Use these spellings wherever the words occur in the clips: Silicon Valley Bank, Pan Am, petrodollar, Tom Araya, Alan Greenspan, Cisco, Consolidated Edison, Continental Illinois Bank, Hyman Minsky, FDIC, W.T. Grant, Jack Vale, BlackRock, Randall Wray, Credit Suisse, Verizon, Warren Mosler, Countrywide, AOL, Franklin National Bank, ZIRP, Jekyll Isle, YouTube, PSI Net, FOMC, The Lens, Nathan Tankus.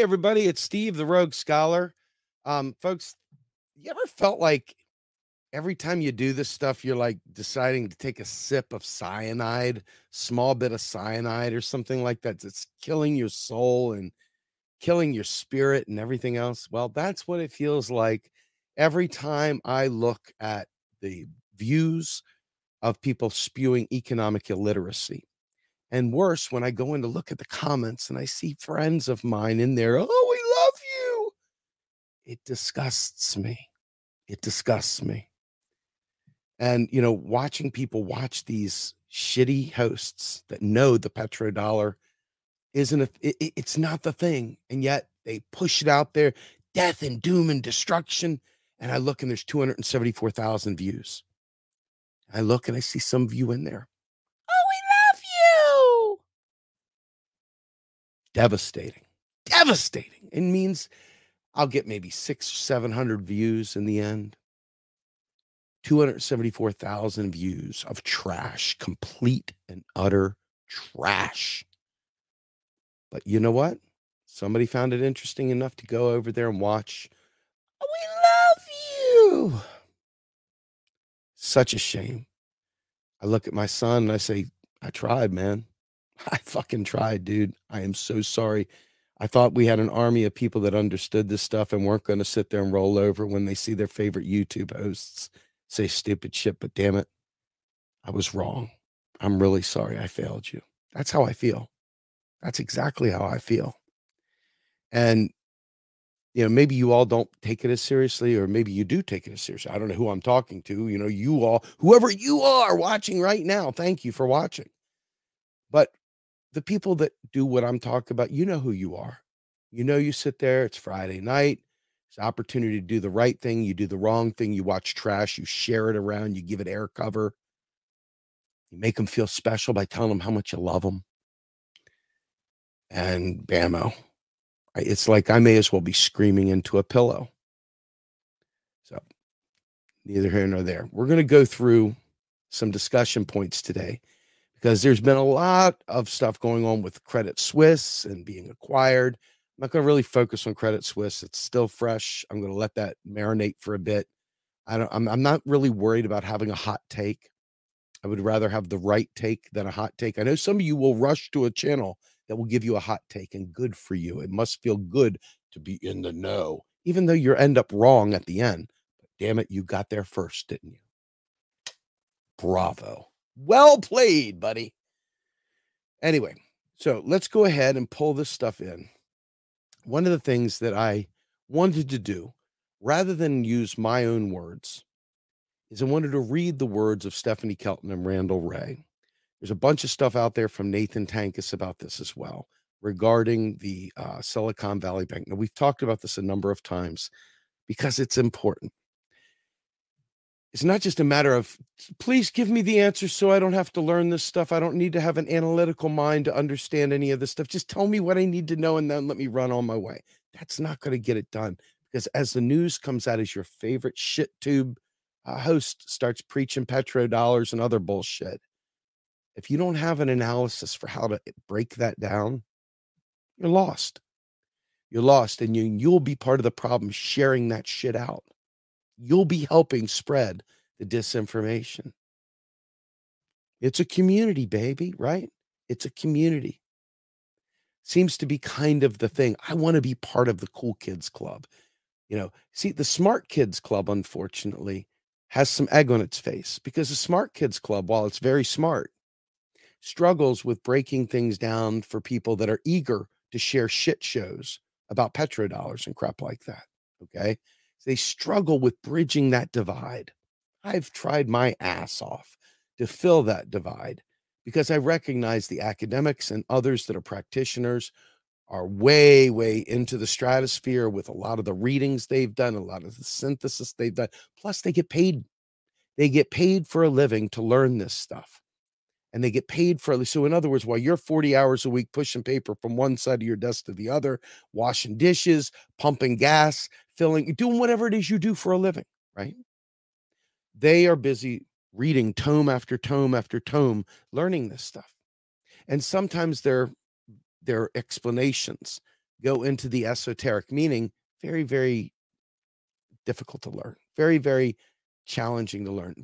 Hey, everybody, it's Steve, the Rogue Scholar. Folks, you ever felt like every time you do this stuff, you're like deciding to take a sip of cyanide, small bit of cyanide or something like that? It's killing your soul and killing your spirit and everything else. Well, that's what it feels like every time I look at the views of people spewing economic illiteracy. And worse, when I go in to look at the comments and I see friends of mine in there, oh, we love you. It disgusts me. It disgusts me. And, you know, watching people watch these shitty hosts that know the petrodollar isn't, it's not the thing. And yet they push it out there, death and doom and destruction. And I look and there's 274,000 views. I look and I see some view in there. Devastating, devastating. It means I'll get maybe 600 or 700 views in the end. 274,000 views of trash, complete and utter trash. But you know what? Somebody found it interesting enough to go over there and watch. We love you. Such a shame. I look at my son and I say, I tried, man. I fucking tried, dude. I am so sorry. I thought we had an army of people that understood this stuff and weren't going to sit there and roll over when they see their favorite YouTube hosts say stupid shit, but damn it, I was wrong. I'm really sorry I failed you. That's how I feel. That's exactly how I feel. And, you know, maybe you all don't take it as seriously, or maybe you do take it as seriously. I don't know who I'm talking to. You know, you all, whoever you are watching right now, thank you for watching. But the people that do what I'm talking about, you know who you are. You know, you sit there, it's Friday night. It's an opportunity to do the right thing. You do the wrong thing. You watch trash. You share it around. You give it air cover. You make them feel special by telling them how much you love them. And bammo. It's like I may as well be screaming into a pillow. So neither here nor there. We're going to go through some discussion points today, because there's been a lot of stuff going on with Credit Suisse and being acquired. I'm not going to really focus on Credit Suisse. It's still fresh. I'm going to let that marinate for a bit. I'm not really worried about having a hot take. I would rather have the right take than a hot take. I know some of you will rush to a channel that will give you a hot take, and good for you. It must feel good to be in the know, even though you end up wrong at the end. But damn it, you got there first, didn't you? Bravo. Well played, buddy. Anyway, so let's go ahead and pull this stuff in. One of the things that I wanted to do, rather than use my own words, is I wanted to read the words of Stephanie Kelton and Randall Wray. There's a bunch of stuff out there from Nathan Tankus about this as well, regarding the Silicon Valley Bank. Now, we've talked about this a number of times because it's important. It's not just a matter of, please give me the answer so I don't have to learn this stuff. I don't need to have an analytical mind to understand any of this stuff. Just tell me what I need to know and then let me run on my way. That's not going to get it done, because as the news comes out, as your favorite shit tube host starts preaching petrodollars and other bullshit, if you don't have an analysis for how to break that down, you're lost. You're lost, and you'll be part of the problem sharing that shit out. You'll be helping spread the disinformation. It's a community, baby, right? It's a community. Seems to be kind of the thing. I want to be part of the cool kids club. You know, see, the smart kids club, unfortunately, has some egg on its face, because the smart kids club, while it's very smart, struggles with breaking things down for people that are eager to share shit shows about petrodollars and crap like that, okay? They struggle with bridging that divide. I've tried my ass off to fill that divide, because I recognize the academics and others that are practitioners are way, way into the stratosphere with a lot of the readings they've done, a lot of the synthesis they've done. Plus, they get paid. They get paid for a living to learn this stuff. And they get paid for, so in other words, while you're 40 hours a week pushing paper from one side of your desk to the other, washing dishes, pumping gas, filling, doing whatever it is you do for a living, right? They are busy reading tome after tome after tome, learning this stuff. And sometimes their explanations, go into the esoteric meaning, very, very difficult to learn, very, very challenging to learn,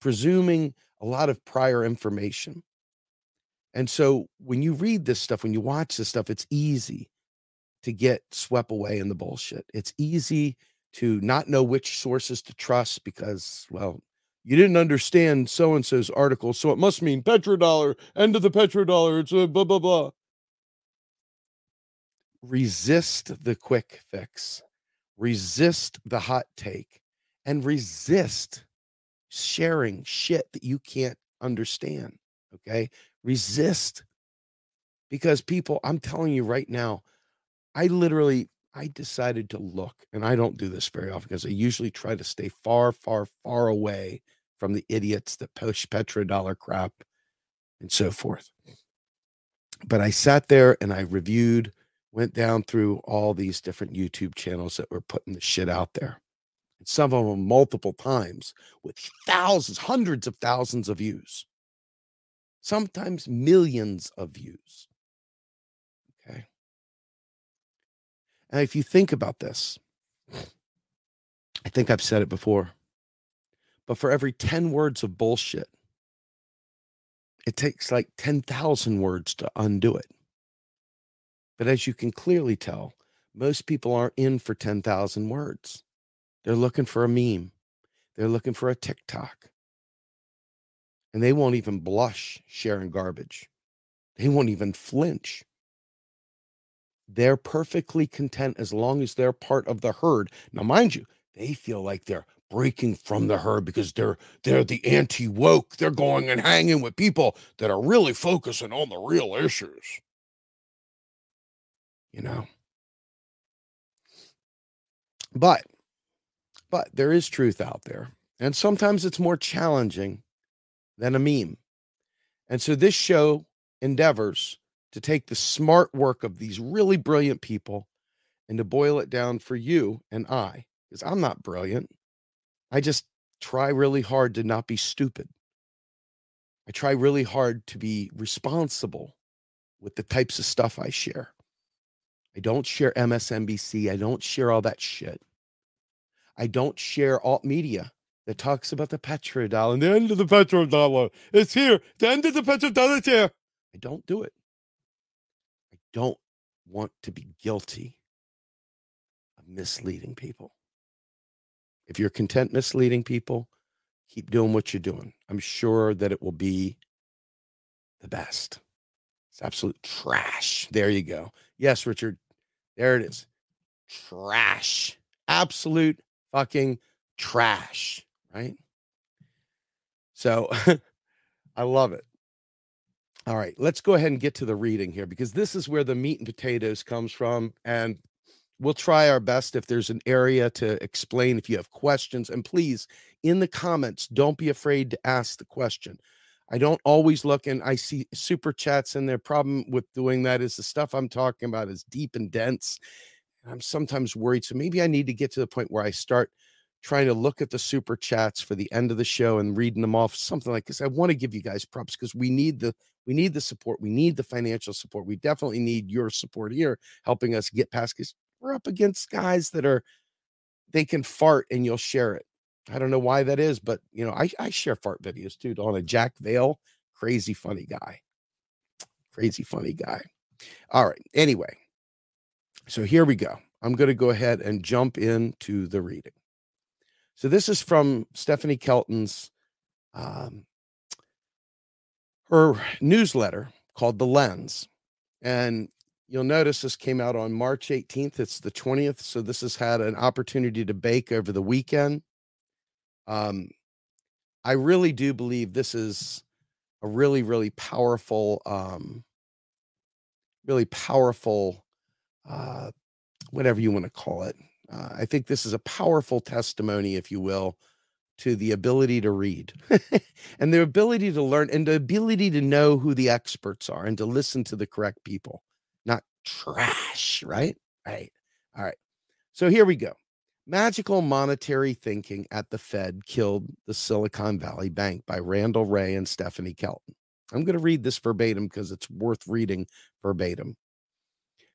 presuming a lot of prior information. And so when you read this stuff, when you watch this stuff, it's easy to get swept away in the bullshit. It's easy to not know which sources to trust because, well, you didn't understand so-and-so's article, so it must mean petrodollar, end of the petrodollar, it's a blah, blah, blah. Resist the quick fix. Resist the hot take. And resist sharing shit that you can't understand, okay? Resist, because people, I'm telling you right now, I decided to look, and I don't do this very often because I usually try to stay far, far, far away from the idiots that post petrodollar crap and so forth. But I sat there and I reviewed, went down through all these different YouTube channels that were putting the shit out there. And some of them multiple times with thousands, hundreds of thousands of views, sometimes millions of views. Now, if you think about this, I think I've said it before, but for every 10 words of bullshit, it takes like 10,000 words to undo it. But as you can clearly tell, most people aren't in for 10,000 words. They're looking for a meme. They're looking for a TikTok. And they won't even blush sharing garbage. They won't even flinch. They're perfectly content as long as they're part of the herd. Now, mind you, they feel like they're breaking from the herd because they're the anti-woke. They're going and hanging with people that are really focusing on the real issues. You know? But there is truth out there. And sometimes it's more challenging than a meme. And so this show endeavors to take the smart work of these really brilliant people and to boil it down for you and I, because I'm not brilliant. I just try really hard to not be stupid. I try really hard to be responsible with the types of stuff I share. I don't share MSNBC. I don't share all that shit. I don't share alt media that talks about the petrodollar and the end of the petrodollar. It's here. The end of the petrodollar is here. I don't do it. Don't want to be guilty of misleading people. If you're content misleading people, keep doing what you're doing. I'm sure that it will be the best. It's absolute trash. There you go. Yes, Richard. There it is. Trash. Absolute fucking trash, right? So I love it. All right, let's go ahead and get to the reading here because this is where the meat and potatoes comes from, and we'll try our best if there's an area to explain if you have questions. And please, in the comments, don't be afraid to ask the question. I don't always look, and I see super chats in there. Problem with doing that is the stuff I'm talking about is deep and dense. I'm sometimes worried, so maybe I need to get to the point where I start trying to look at the super chats for the end of the show and reading them off, something like this. I want to give you guys props because we need the support. We need the financial support. We definitely need your support here, helping us get past, because we're up against guys that are, they can fart and you'll share it. I don't know why that is, but you know, I share fart videos too. On a Jack Vale, crazy funny guy. All right. Anyway, so here we go. I'm going to go ahead and jump into the reading. So this is from Stephanie Kelton's, her newsletter called The Lens. And you'll notice this came out on March 18th. It's the 20th. So this has had an opportunity to bake over the weekend. I really do believe this is a really, really powerful, whatever you want to call it. I think this is a powerful testimony, if you will, to the ability to read and the ability to learn and the ability to know who the experts are and to listen to the correct people, not trash, right? Right. All right. So here we go. Magical monetary thinking at the Fed killed the Silicon Valley Bank by Randall Wray and Stephanie Kelton. I'm going to read this verbatim because it's worth reading verbatim.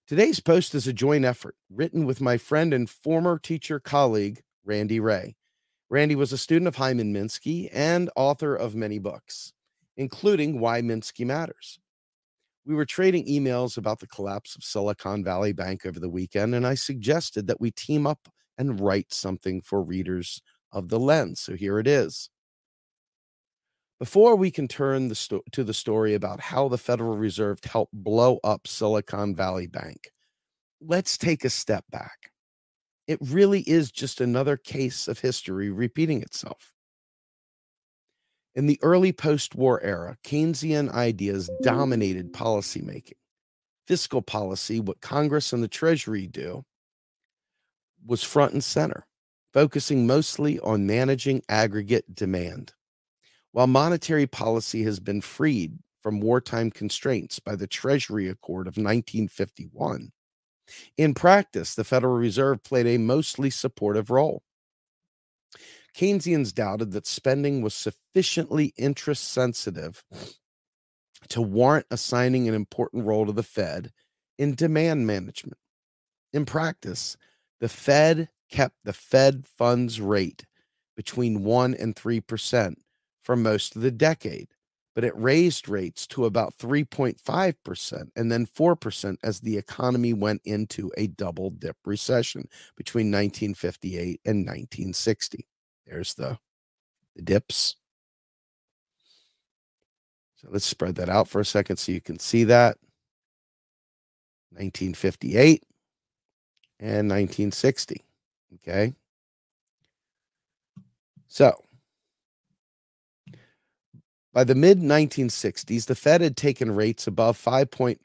Today's post is a joint effort written with my friend and former teacher colleague, Randy Wray. Randy was a student of Hyman Minsky and author of many books, including Why Minsky Matters. We were trading emails about the collapse of Silicon Valley Bank over the weekend, and I suggested that we team up and write something for readers of The Lens. So here it is. Before we can turn to the story about how the Federal Reserve helped blow up Silicon Valley Bank, let's take a step back. It really is just another case of history repeating itself. In the early post-war era, Keynesian ideas dominated policymaking. Fiscal policy, what Congress and the Treasury do, was front and center, focusing mostly on managing aggregate demand. While monetary policy has been freed from wartime constraints by the Treasury Accord of 1951, in practice, the Federal Reserve played a mostly supportive role. Keynesians doubted that spending was sufficiently interest-sensitive to warrant assigning an important role to the Fed in demand management. In practice, the Fed kept the Fed funds rate between 1% and 3%. For most of the decade, but it raised rates to about 3.5% and then 4% as the economy went into a double-dip recession between 1958 and 1960. There's the dips. So let's spread that out for a second so you can see that. 1958 and 1960, okay? So, by the mid-1960s, the Fed had taken rates above 5.5%,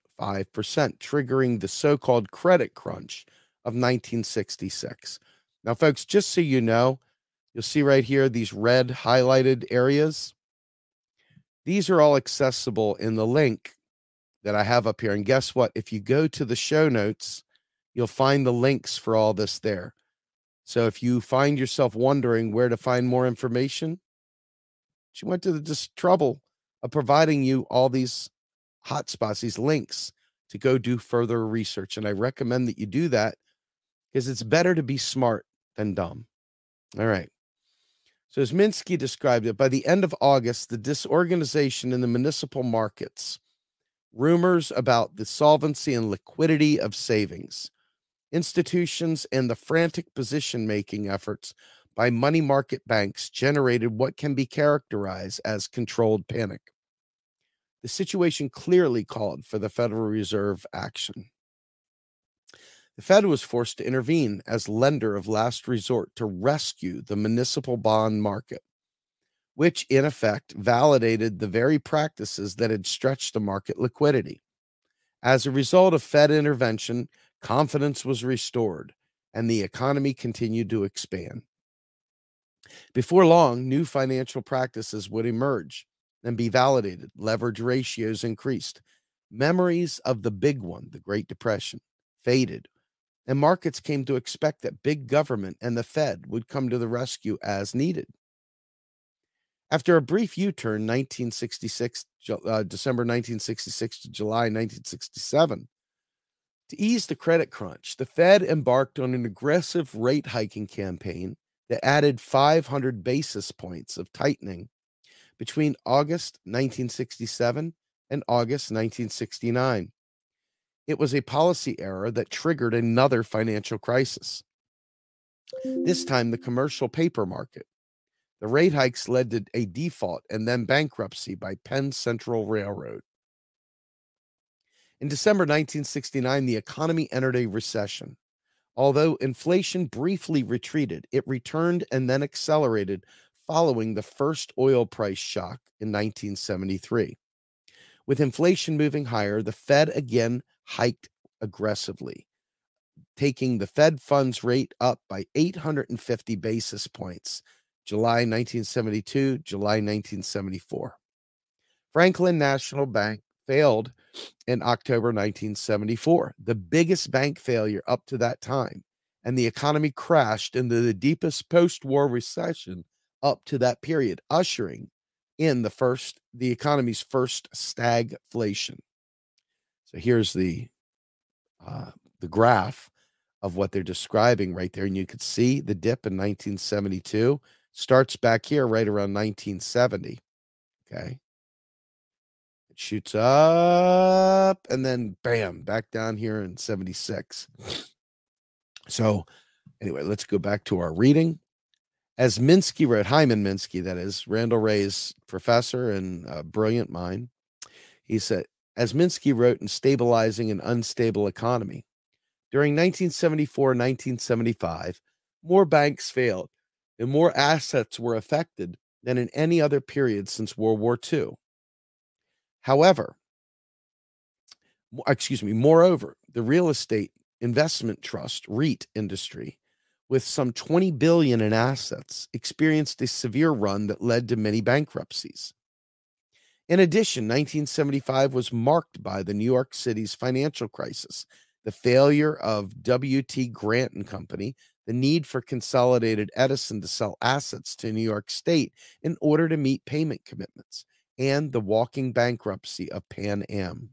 triggering the so-called credit crunch of 1966. Now, folks, just so you know, you'll see right here these red highlighted areas. These are all accessible in the link that I have up here. And guess what? If you go to the show notes, you'll find the links for all this there. So if you find yourself wondering where to find more information, she went to the trouble of providing you all these hotspots, these links to go do further research. And I recommend that you do that because it's better to be smart than dumb. All right. So as Minsky described it, by the end of August, the disorganization in the municipal markets, rumors about the solvency and liquidity of savings, institutions, and the frantic position-making efforts by money market banks generated what can be characterized as controlled panic. The situation clearly called for the Federal Reserve action. The Fed was forced to intervene as lender of last resort to rescue the municipal bond market, which in effect validated the very practices that had stretched the market liquidity. As a result of Fed intervention, confidence was restored and the economy continued to expand. Before long, new financial practices would emerge and be validated. Leverage ratios increased. Memories of the big one, the Great Depression, faded, and markets came to expect that big government and the Fed would come to the rescue as needed. After a brief U-turn, December 1966 to July 1967, to ease the credit crunch, the Fed embarked on an aggressive rate hiking campaign that added 500 basis points of tightening between August 1967 and August 1969. It was a policy error that triggered another financial crisis, this time the commercial paper market. The rate hikes led to a default and then bankruptcy by Penn Central Railroad. In December 1969, the economy entered a recession. Although inflation briefly retreated, it returned and then accelerated following the first oil price shock in 1973. With inflation moving higher, the Fed again hiked aggressively, taking the Fed funds rate up by 850 basis points, July 1972, July 1974. Franklin National Bank failed in October 1974, the biggest bank failure up to that time, and the economy crashed into the deepest post-war recession up to that period, ushering in the economy's first stagflation. So here's the the graph of what they're describing right there. And you could see the dip in 1972 starts back here right around 1970. Okay. It shoots up and then bam, back down here in 76. So anyway, let's go back to our reading. As Minsky wrote, Hyman Minsky, that is, Randall Wray's professor and a brilliant mind, he said, as Minsky wrote in Stabilizing an Unstable Economy, during 1974 and 1975, more banks failed and more assets were affected than in any other period since World War II. However, moreover, the real estate investment trust, REIT industry, with some $20 billion in assets, experienced a severe run that led to many bankruptcies. In addition, 1975 was marked by the New York City's financial crisis, the failure of W.T. Grant and Company, the need for Consolidated Edison to sell assets to New York State in order to meet payment commitments, and the walking bankruptcy of Pan Am.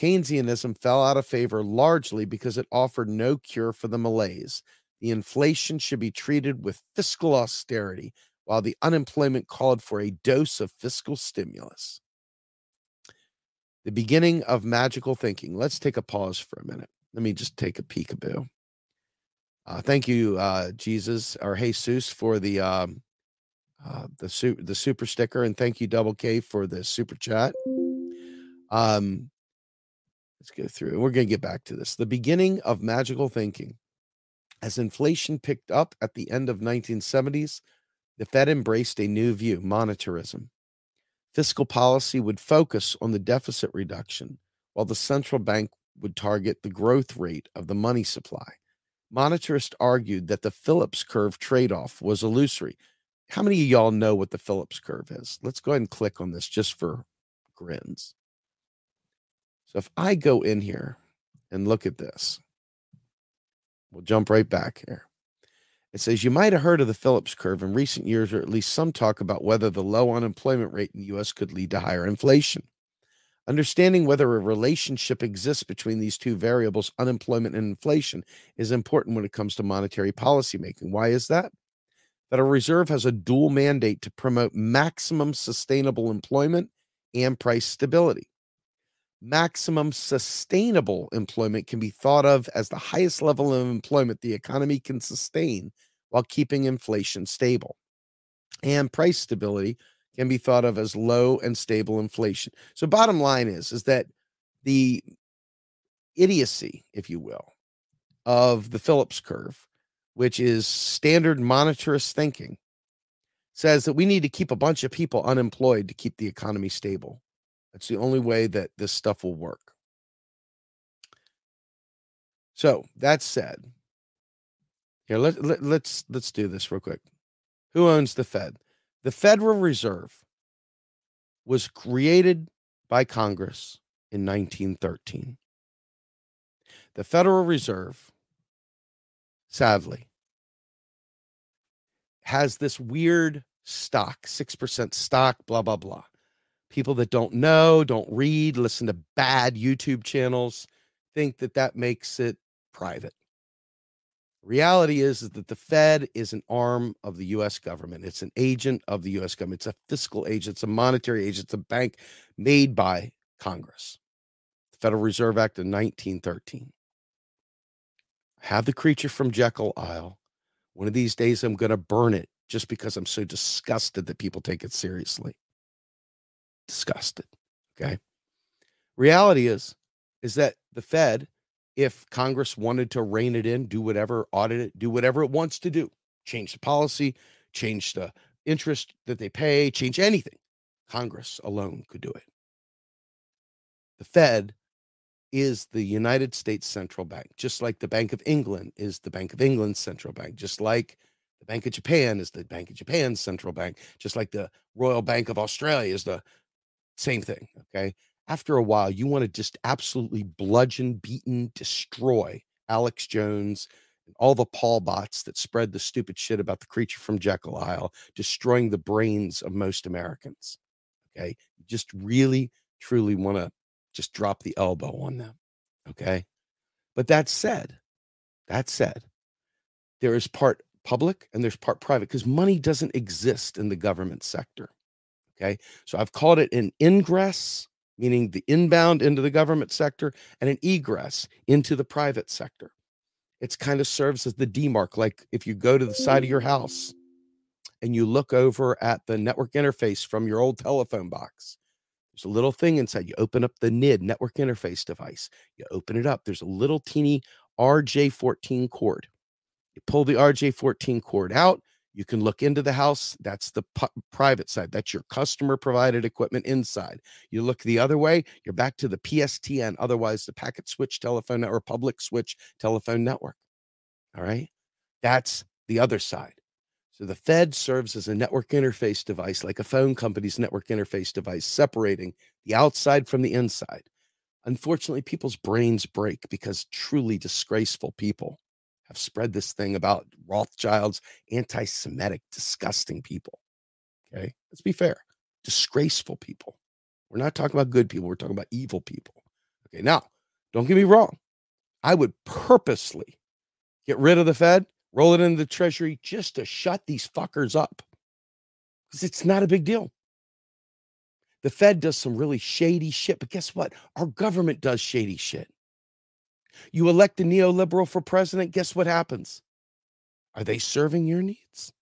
Keynesianism fell out of favor largely because it offered no cure for the malaise. The inflation should be treated with fiscal austerity, while the unemployment called for a dose of fiscal stimulus. The beginning of magical thinking. Let's take a pause for a minute. Let me just take a peekaboo. Thank you, Jesus for the super sticker, and thank you, Double K, for the super chat. Let's go through. We're going to get back to this. The beginning of magical thinking. As inflation picked up at the end of 1970s, the Fed embraced a new view, monetarism. Fiscal policy would focus on the deficit reduction, while the central bank would target the growth rate of the money supply. Monetarists argued that the Phillips curve trade-off was illusory. How many of y'all know what the Phillips curve is? Let's go ahead and click on this just for grins. So if I go in here and look at this, we'll jump right back here. It says, you might have heard of the Phillips curve in recent years, or at least some talk about whether the low unemployment rate in the U.S. could lead to higher inflation. Understanding whether a relationship exists between these two variables, unemployment and inflation, is important when it comes to monetary policymaking. Why is that? The Federal Reserve has a dual mandate to promote maximum sustainable employment and price stability. Maximum sustainable employment can be thought of as the highest level of employment the economy can sustain while keeping inflation stable. And price stability can be thought of as low and stable inflation. So bottom line is that the idiocy, if you will, of the Phillips curve, which is standard monetarist thinking, says that we need to keep a bunch of people unemployed to keep the economy stable. That's the only way that this stuff will work. So that said, here, let's do this real quick. Who owns the Fed? The Federal Reserve was created by Congress in 1913. The Federal Reserve, sadly, has this weird stock, 6% stock, blah, blah, blah. People that don't know, don't read, listen to bad YouTube channels, think that that makes it private. Reality is that the Fed is an arm of the U.S. government. It's an agent of the U.S. government. It's a fiscal agent. It's a monetary agent. It's a bank made by Congress. The Federal Reserve Act of 1913. Have the creature from Jekyll Isle. One of these days, I'm going to burn it just because I'm so disgusted that people take it seriously. Disgusted. Okay. Reality is that the Fed, if Congress wanted to rein it in, do whatever, audit it, do whatever it wants to do, change the policy, change the interest that they pay, change anything, Congress alone could do it. The Fed is the United States Central Bank, just like the Bank of England is the Bank of England's Central Bank, just like the Bank of Japan is the Bank of Japan's Central Bank, just like the Royal Bank of Australia is the same thing. Okay. After a while, you want to just absolutely bludgeon, beaten, destroy Alex Jones and all the Paul bots that spread the stupid shit about the creature from Jekyll Isle, destroying the brains of most Americans. Okay. You just really, truly want to just drop the elbow on them. Okay. But that said, there is part public and there's part private, because money doesn't exist in the government sector. Okay. So I've called it an ingress, meaning the inbound into the government sector, and an egress into the private sector. It's kind of serves as the demarc, like if you go to the side of your house and you look over at the network interface from your old telephone box, there's a little thing inside. You open up the NID, network interface device. You open it up. There's a little teeny RJ14 cord. You pull the RJ14 cord out. You can look into the house. That's the private side. That's your customer-provided equipment inside. You look the other way, you're back to the PSTN, otherwise the packet switch telephone or public switch telephone network. All right? That's the other side. So the Fed serves as a network interface device, like a phone company's network interface device, separating the outside from the inside. Unfortunately, people's brains break because truly disgraceful people have spread this thing about Rothschild's anti-Semitic, disgusting people. Okay, let's be fair. Disgraceful people. We're not talking about good people. We're talking about evil people. Okay, now, don't get me wrong. I would purposely get rid of the Fed, roll it into the Treasury just to shut these fuckers up, because it's not a big deal. The Fed does some really shady shit, but guess what? Our government does shady shit. You elect a neoliberal for president, guess what happens? Are they serving your needs?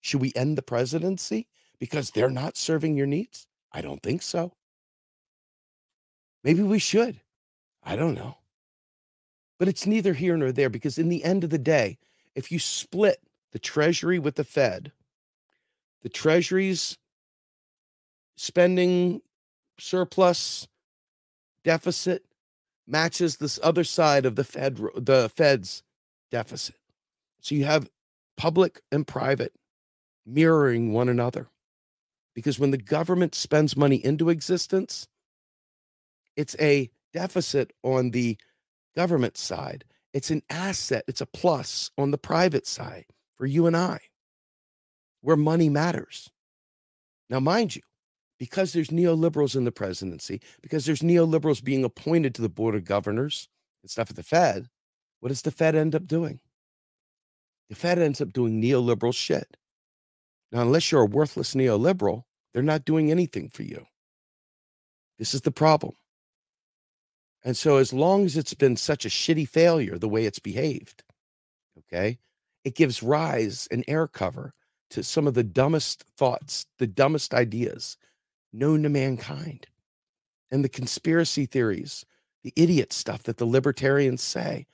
Should we end the presidency because they're not serving your needs? I don't think so. Maybe we should. I don't know. But it's neither here nor there, because in the end of the day, if you split the Treasury with the Fed, the Treasury's spending surplus deficit matches this other side of the Fed's deficit. So you have public and private mirroring one another, because when the government spends money into existence, it's a deficit on the government side. It's an asset. It's a plus on the private side for you and I, where money matters. Now, mind you, because there's neoliberals in the presidency, because there's neoliberals being appointed to the board of governors and stuff at the Fed, what does the Fed end up doing? The Fed ends up doing neoliberal shit. Now, unless you're a worthless neoliberal, they're not doing anything for you. This is the problem. And so as long as it's been such a shitty failure, the way it's behaved, okay, it gives rise and air cover to some of the dumbest thoughts, the dumbest ideas known to mankind, and the conspiracy theories, the idiot stuff that the libertarians say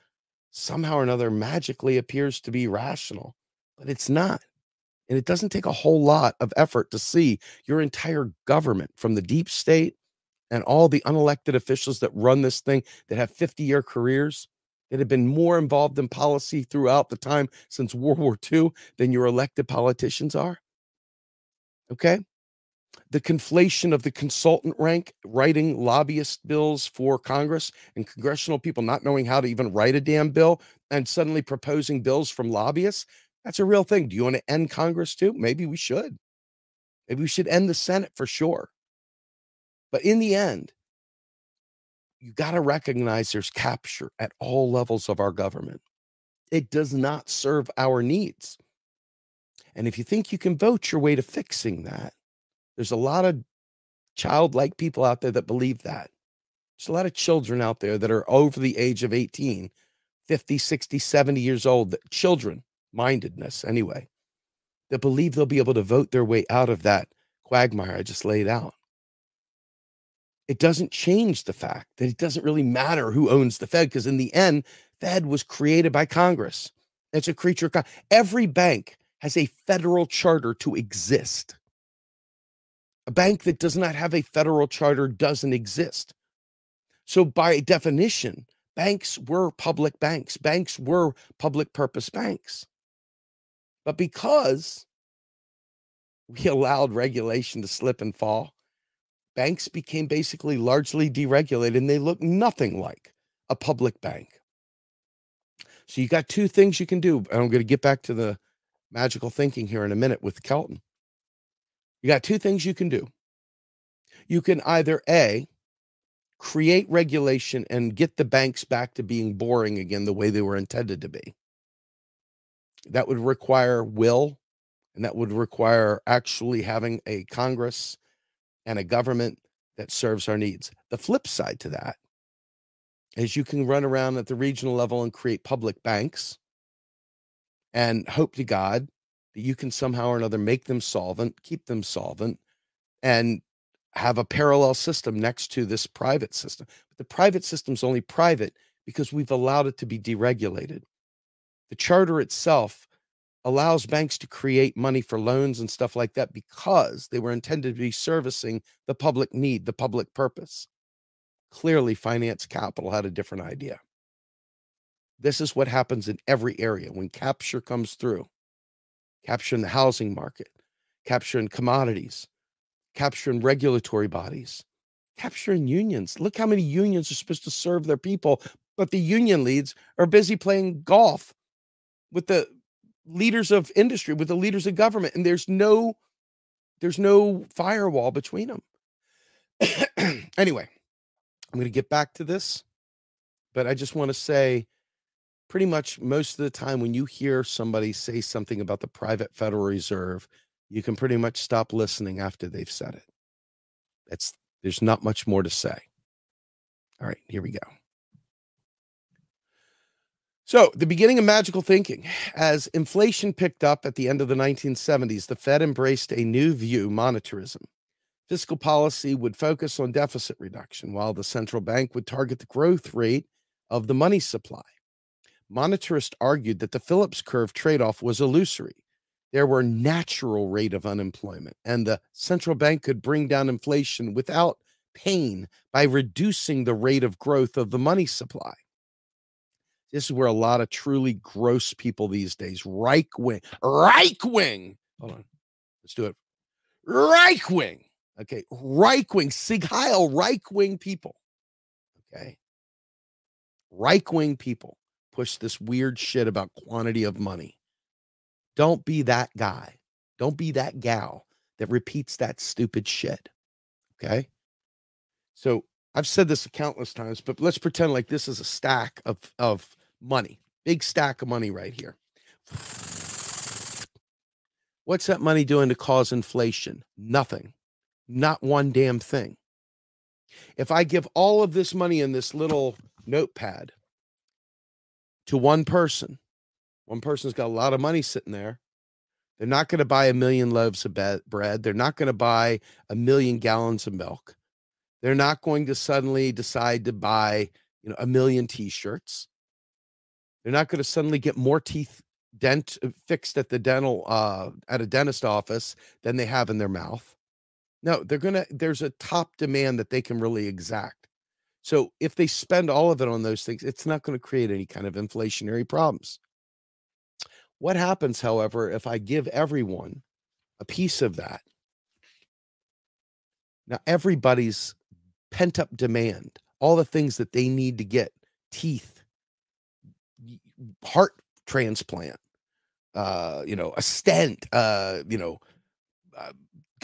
somehow or another magically appears to be rational, but it's not. And it doesn't take a whole lot of effort to see your entire government, from the deep state and all the unelected officials that run this thing, that have 50-year careers, that have been more involved in policy throughout the time since World War II than your elected politicians are. Okay? The conflation of the consultant rank, writing lobbyist bills for Congress, and congressional people not knowing how to even write a damn bill and suddenly proposing bills from lobbyists. That's a real thing. Do you want to end Congress too? Maybe we should. Maybe we should end the Senate for sure. But in the end, you got to recognize there's capture at all levels of our government. It does not serve our needs. And if you think you can vote your way to fixing that, there's a lot of childlike people out there that believe that. There's a lot of children out there that are over the age of 18, 50, 60, 70 years old, that children-mindedness anyway, that believe they'll be able to vote their way out of that quagmire I just laid out. It doesn't change the fact that it doesn't really matter who owns the Fed, because in the end, Fed was created by Congress. It's a creature of every bank has a federal charter to exist. A bank that does not have a federal charter doesn't exist. So by definition, banks were public banks. Banks were public purpose banks. But because we allowed regulation to slip and fall, banks became basically largely deregulated, and they look nothing like a public bank. So you got two things you can do. And I'm going to get back to the magical thinking here in a minute with Kelton. You got two things you can do. You can either A, create regulation and get the banks back to being boring again the way they were intended to be. That would require will, and that would require actually having a Congress and a government that serves our needs. The flip side to that is you can run around at the regional level and create public banks and hope to God that you can somehow or another make them solvent, keep them solvent, and have a parallel system next to this private system. But the private system's only private because we've allowed it to be deregulated. The charter itself allows banks to create money for loans and stuff like that because they were intended to be servicing the public need, the public purpose. Clearly, finance capital had a different idea. This is what happens in every area when capture comes through. Capture in the housing market, capture in commodities, capture in regulatory bodies, capture in unions. Look how many unions are supposed to serve their people, but the union leads are busy playing golf with the leaders of industry, with the leaders of government, and there's no firewall between them. Anyway, I'm going to get back to this, but I just want to say pretty much most of the time when you hear somebody say something about the private Federal Reserve, you can pretty much stop listening after they've said it. There's not much more to say. All right, here we go. So the beginning of magical thinking. As inflation picked up at the end of the 1970s, the Fed embraced a new view, monetarism. Fiscal policy would focus on deficit reduction, while the central bank would target the growth rate of the money supply. Monetarists argued that the Phillips curve trade-off was illusory. There were natural rate of unemployment, and the central bank could bring down inflation without pain by reducing the rate of growth of the money supply. This is where a lot of truly gross people these days, right wing. Hold on, let's do it. Right wing. Okay, right wing, Sieg Heil, right wing people. Okay, right wing people push this weird shit about quantity of money. Don't be that guy. Don't be that gal that repeats that stupid shit. Okay. So I've said this countless times, but let's pretend like this is a stack of money, big stack of money right here. What's that money doing to cause inflation? Nothing. Not one damn thing. If I give all of this money in this little notepad to one person, one person's got a lot of money sitting there. They're not going to buy 1 million loaves of bread. They're not going to buy 1 million gallons of milk. They're not going to suddenly decide to buy, 1 million T-shirts. They're not going to suddenly get more teeth fixed at the dental at a dentist office than they have in their mouth. No, there's a top demand that they can really exact. So if they spend all of it on those things, it's not going to create any kind of inflationary problems. What happens, however, if I give everyone a piece of that? Now, everybody's pent-up demand, all the things that they need to get, teeth, heart transplant, a stent, go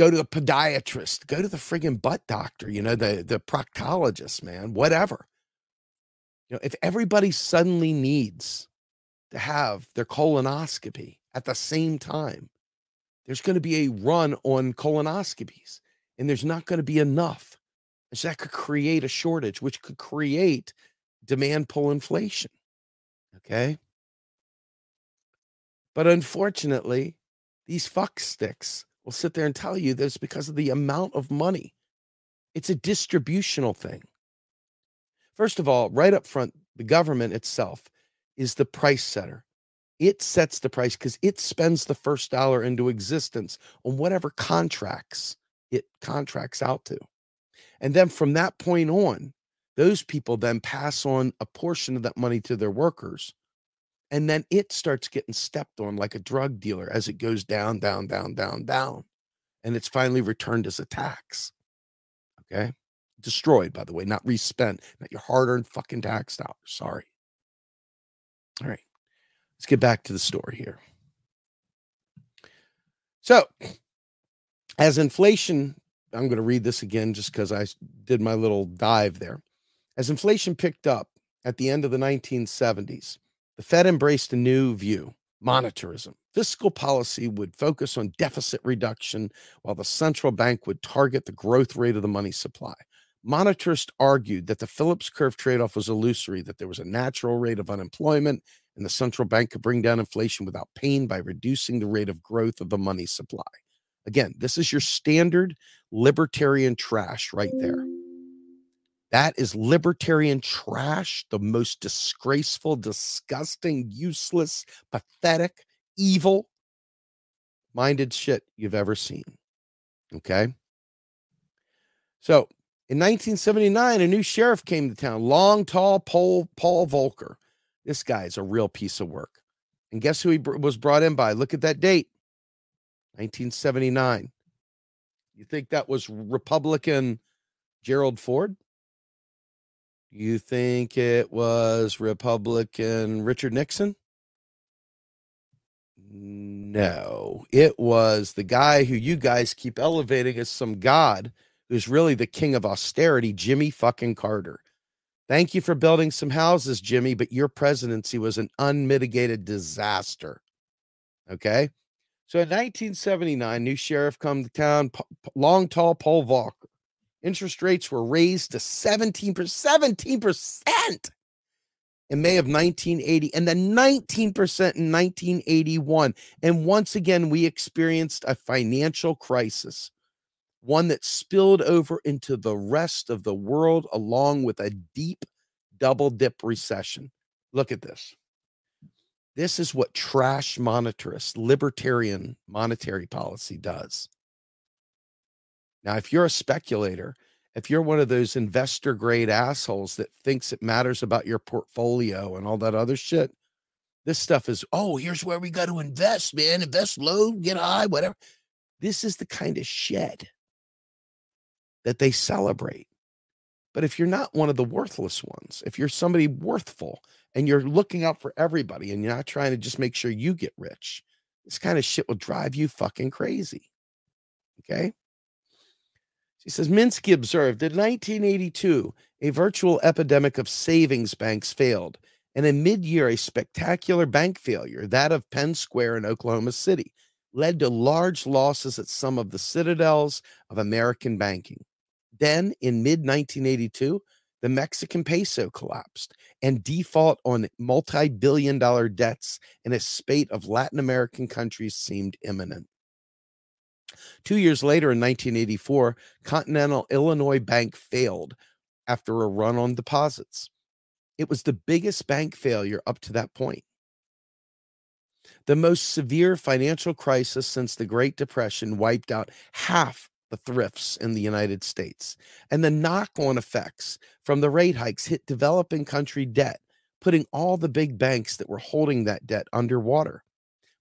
to the podiatrist, go to the friggin' butt doctor, the proctologist, man, whatever. If everybody suddenly needs to have their colonoscopy at the same time, there's going to be a run on colonoscopies, and there's not going to be enough. And so that could create a shortage, which could create demand pull inflation. Okay. But unfortunately, these fuck sticks will sit there and tell you this because of the amount of money. It's a distributional thing. First of all, right up front, the government itself is the price setter. It sets the price because it spends the first dollar into existence on whatever contracts it contracts out to. And then from that point on, those people then pass on a portion of that money to their workers. And then it starts getting stepped on like a drug dealer as it goes down, down, down, down, down. And it's finally returned as a tax. Okay? Destroyed, by the way, not respent, not your hard-earned fucking tax dollars. Sorry. All right, let's get back to the story here. So as inflation, I'm going to read this again just because I did my little dive there. As inflation picked up at the end of the 1970s, the Fed embraced a new view, monetarism. Fiscal policy would focus on deficit reduction, while the central bank would target the growth rate of the money supply. Monetarists argued that the Phillips curve trade-off was illusory, that there was a natural rate of unemployment, and the central bank could bring down inflation without pain by reducing the rate of growth of the money supply. Again, this is your standard libertarian trash right there. That is libertarian trash, the most disgraceful, disgusting, useless, pathetic, evil-minded shit you've ever seen. Okay? So, in 1979, a new sheriff came to town, long, tall, Paul Volcker. This guy's a real piece of work. And guess who he was brought in by? Look at that date, 1979. You think that was Republican Gerald Ford? You think it was Republican Richard Nixon? No, it was the guy who you guys keep elevating as some god, who's really the king of austerity, Jimmy fucking Carter. Thank you for building some houses, Jimmy, but your presidency was an unmitigated disaster. Okay? So in 1979, new sheriff come to town, long, tall Paul Volcker. Interest rates were raised to 17% in May of 1980, and then 19% in 1981. And once again, we experienced a financial crisis, one that spilled over into the rest of the world, along with a deep double-dip recession. Look at this. This is what trash monetarist, libertarian monetary policy does. Now, if you're a speculator, if you're one of those investor-grade assholes that thinks it matters about your portfolio and all that other shit, this stuff is, oh, here's where we got to invest, man. Invest low, get high, whatever. This is the kind of shit that they celebrate. But if you're not one of the worthless ones, if you're somebody worthful and you're looking out for everybody and you're not trying to just make sure you get rich, this kind of shit will drive you fucking crazy. Okay? She says, Minsky observed that in 1982, a virtual epidemic of savings banks failed, and in mid-year, a spectacular bank failure, that of Penn Square in Oklahoma City, led to large losses at some of the citadels of American banking. Then, in mid-1982, the Mexican peso collapsed and default on multi-billion-dollar debts in a spate of Latin American countries seemed imminent. 2 years later, in 1984, Continental Illinois Bank failed after a run on deposits. It was the biggest bank failure up to that point. The most severe financial crisis since the Great Depression wiped out half the thrifts in the United States, and the knock-on effects from the rate hikes hit developing country debt, putting all the big banks that were holding that debt underwater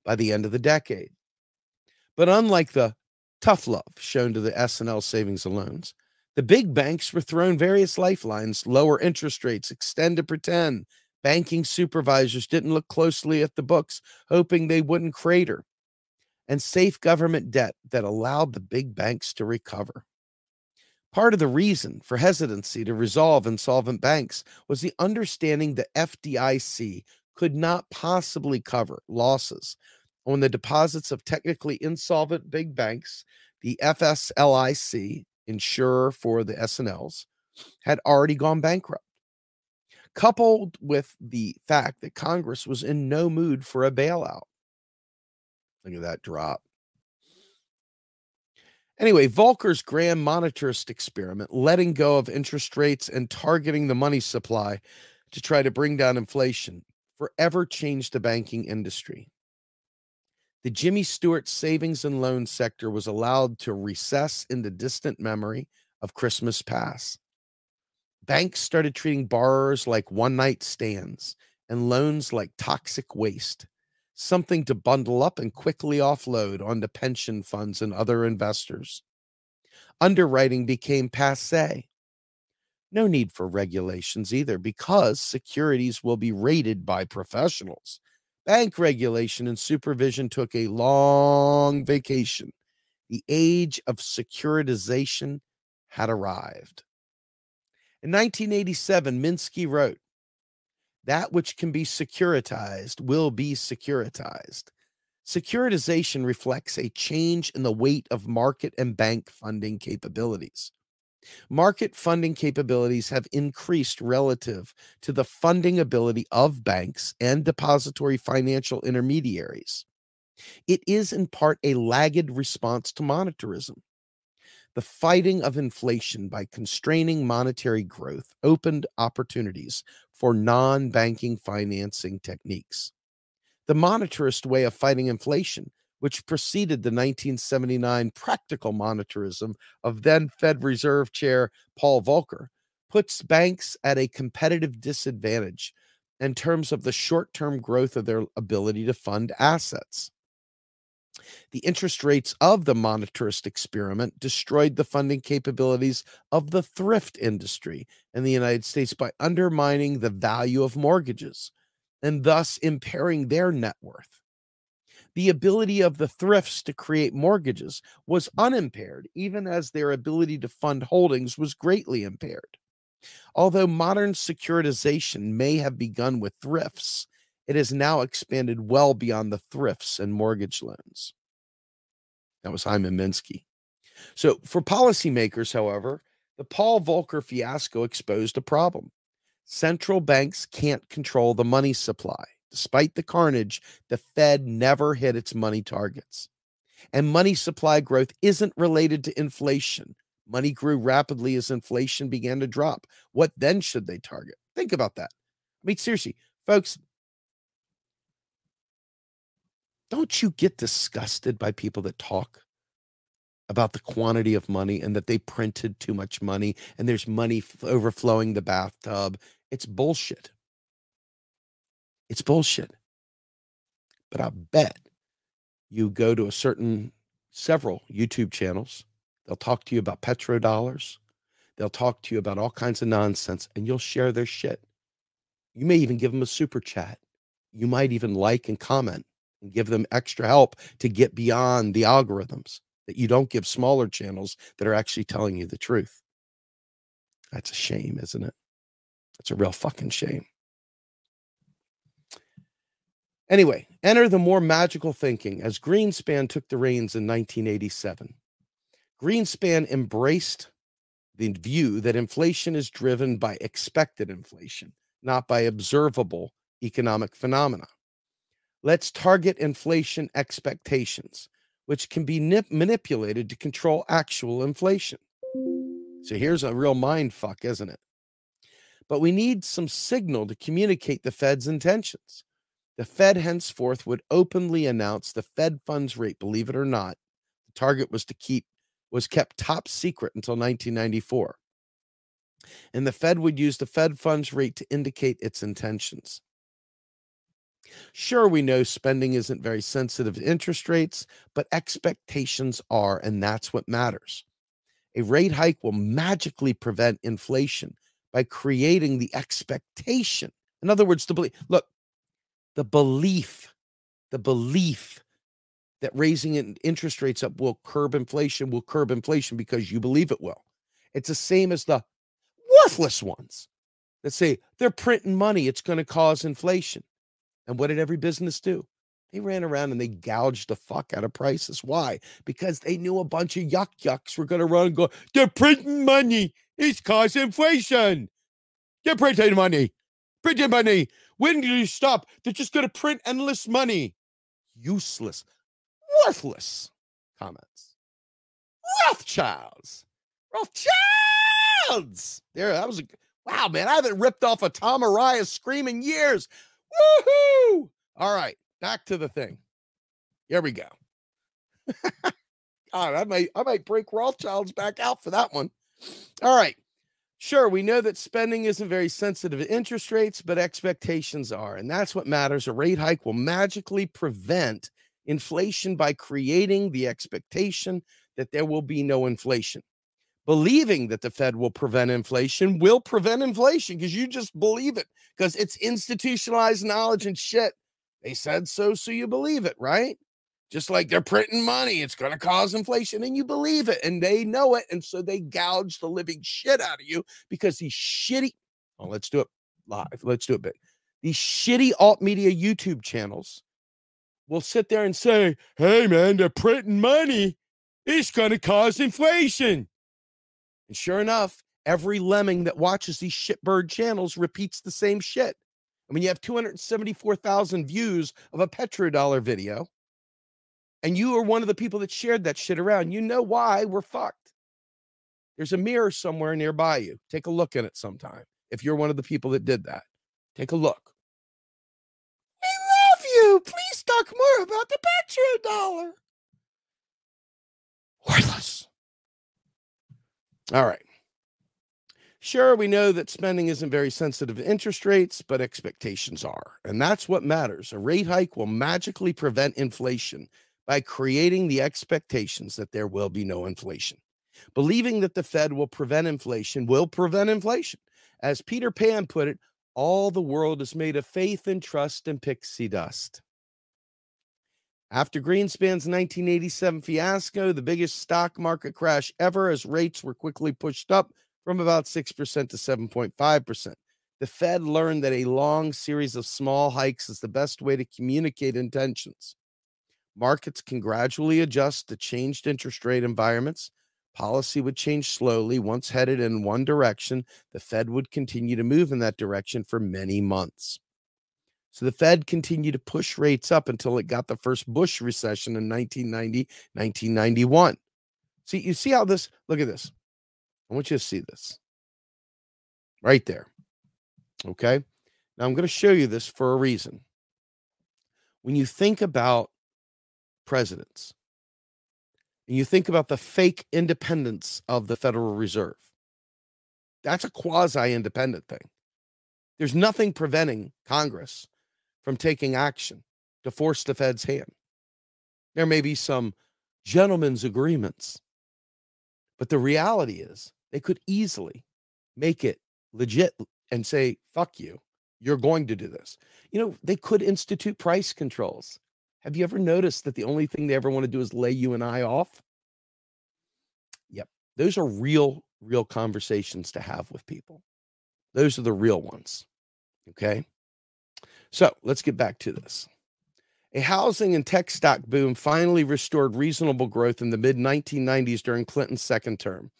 by the end of the decade. But unlike the tough love shown to the S&L savings and loans, the big banks were thrown various lifelines, lower interest rates, extend to pretend. Banking supervisors didn't look closely at the books, hoping they wouldn't crater, and safe government debt that allowed the big banks to recover. Part of the reason for hesitancy to resolve insolvent banks was the understanding that FDIC could not possibly cover losses on the deposits of technically insolvent big banks. The FSLIC, insurer for the S&Ls, had already gone bankrupt, coupled with the fact that Congress was in no mood for a bailout. Look at that drop. Anyway, Volcker's grand monetarist experiment, letting go of interest rates and targeting the money supply to try to bring down inflation, forever changed the banking industry. The Jimmy Stewart savings and loan sector was allowed to recess into distant memory of Christmas past. Banks started treating borrowers like one-night stands and loans like toxic waste, something to bundle up and quickly offload onto pension funds and other investors. Underwriting became passé. No need for regulations either, because securities will be rated by professionals. Bank regulation and supervision took a long vacation. The age of securitization had arrived. In 1987, Minsky wrote, "That which can be securitized will be securitized. Securitization reflects a change in the weight of market and bank funding capabilities. Market funding capabilities have increased relative to the funding ability of banks and depository financial intermediaries. It is in part a lagged response to monetarism. The fighting of inflation by constraining monetary growth opened opportunities for non-banking financing techniques. The monetarist way of fighting inflation, which preceded the 1979 practical monetarism of then Fed Reserve Chair Paul Volcker, puts banks at a competitive disadvantage in terms of the short-term growth of their ability to fund assets. The interest rates of the monetarist experiment destroyed the funding capabilities of the thrift industry in the United States by undermining the value of mortgages and thus impairing their net worth. The ability of the thrifts to create mortgages was unimpaired, even as their ability to fund holdings was greatly impaired. Although modern securitization may have begun with thrifts, it has now expanded well beyond the thrifts and mortgage loans." That was Hyman Minsky. So for policymakers, however, the Paul Volcker fiasco exposed a problem. Central banks can't control the money supply. Despite the carnage, the Fed never hit its money targets. And money supply growth isn't related to inflation. Money grew rapidly as inflation began to drop. What then should they target? Think about that. I mean, seriously, folks, don't you get disgusted by people that talk about the quantity of money and that they printed too much money and there's money overflowing the bathtub? It's bullshit. It's bullshit. But I bet you go to several YouTube channels, they'll talk to you about petrodollars, they'll talk to you about all kinds of nonsense, and you'll share their shit. You may even give them a super chat. You might even like and comment and give them extra help to get beyond the algorithms that you don't give smaller channels that are actually telling you the truth. That's a shame, isn't it? That's a real fucking shame. Anyway, enter the more magical thinking as Greenspan took the reins in 1987. Greenspan embraced the view that inflation is driven by expected inflation, not by observable economic phenomena. Let's target inflation expectations, which can be manipulated to control actual inflation. So here's a real mind fuck, isn't it? But we need some signal to communicate the Fed's intentions. The Fed henceforth would openly announce the Fed funds rate, believe it or not. The target was kept top secret until 1994. And the Fed would use the Fed funds rate to indicate its intentions. Sure, we know spending isn't very sensitive to interest rates, but expectations are, and that's what matters. A rate hike will magically prevent inflation by creating the expectation. In other words, the belief that raising interest rates up will curb inflation because you believe it will. It's the same as the worthless ones that say they're printing money, it's going to cause inflation. And what did every business do? They ran around and they gouged the fuck out of prices. Why? Because they knew a bunch of yucks were going to run and go, they're printing money, it's causing inflation. They're printing money. Printing money. When do you stop? They're just going to print endless money. Useless, worthless comments. Rothschilds. There, that was a wow, man. I haven't ripped off a Tom Araya scream in years. Woohoo! All right, back to the thing. Here we go. God, I might break Rothschilds back out for that one. All right. Sure, we know that spending isn't very sensitive to interest rates, but expectations are, and that's what matters. A rate hike will magically prevent inflation by creating the expectation that there will be no inflation. Believing that the Fed will prevent inflation because you just believe it, because it's institutionalized knowledge and shit. They said so, so you believe it, right? Just like they're printing money, it's going to cause inflation, and you believe it, and they know it, and so they gouge the living shit out of you because these shitty, well, let's do it live, let's do it big. These shitty alt media YouTube channels will sit there and say, hey, man, they're printing money. It's going to cause inflation. And sure enough, every lemming that watches these shitbird channels repeats the same shit. I mean, you have 274,000 views of a petrodollar video, and you are one of the people that shared that shit around. You know why we're fucked. There's a mirror somewhere nearby you. Take a look at it sometime. If you're one of the people that did that, take a look. We love you. Please talk more about the petrodollar. Worthless. All right. Sure, we know that spending isn't very sensitive to interest rates, but expectations are. And that's what matters. A rate hike will magically prevent inflation by creating the expectations that there will be no inflation. Believing that the Fed will prevent inflation will prevent inflation. As Peter Pan put it, all the world is made of faith and trust and pixie dust. After Greenspan's 1987 fiasco, the biggest stock market crash ever, as rates were quickly pushed up from about 6% to 7.5%. The Fed learned that a long series of small hikes is the best way to communicate intentions. Markets can gradually adjust to changed interest rate environments. Policy would change slowly. Once headed in one direction, the Fed would continue to move in that direction for many months. So the Fed continued to push rates up until it got the first Bush recession in 1990, 1991. See, you see how this, look at this. I want you to see this right there. Okay. Now I'm going to show you this for a reason. When you think about presidents, and you think about the fake independence of the Federal Reserve, that's a quasi-independent thing. There's nothing preventing Congress from taking action to force the Fed's hand. There may be some gentlemen's agreements, but the reality is they could easily make it legit and say, fuck you, you're going to do this. You know, they could institute price controls. Have you ever noticed that the only thing they ever want to do is lay you and I off? Yep. Those are real conversations to have with people. Those are the real ones. Okay. So let's get back to this. A housing and tech stock boom finally restored reasonable growth in the mid-1990s during Clinton's second term.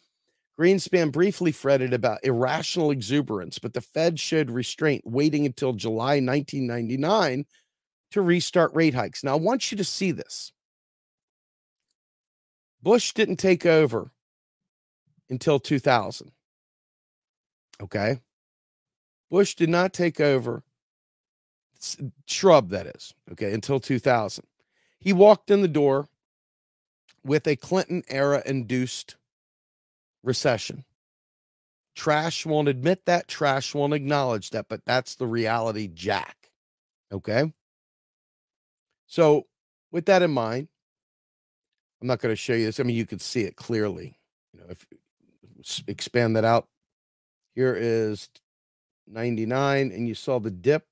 Greenspan briefly fretted about irrational exuberance, but the Fed showed restraint, waiting until July 1999 to restart rate hikes. Now, I want you to see this. Bush didn't take over until 2000. Okay. Bush did not take over. Shrub, that is. Okay. Until 2000. He walked in the door with a Clinton era induced recession. Trash won't admit that. Trash won't acknowledge that, but that's the reality, Jack. Okay. So with that in mind, I'm not going to show you this. I mean, you could see it clearly. You know, if you expand that out, here is 99, and you saw the dip,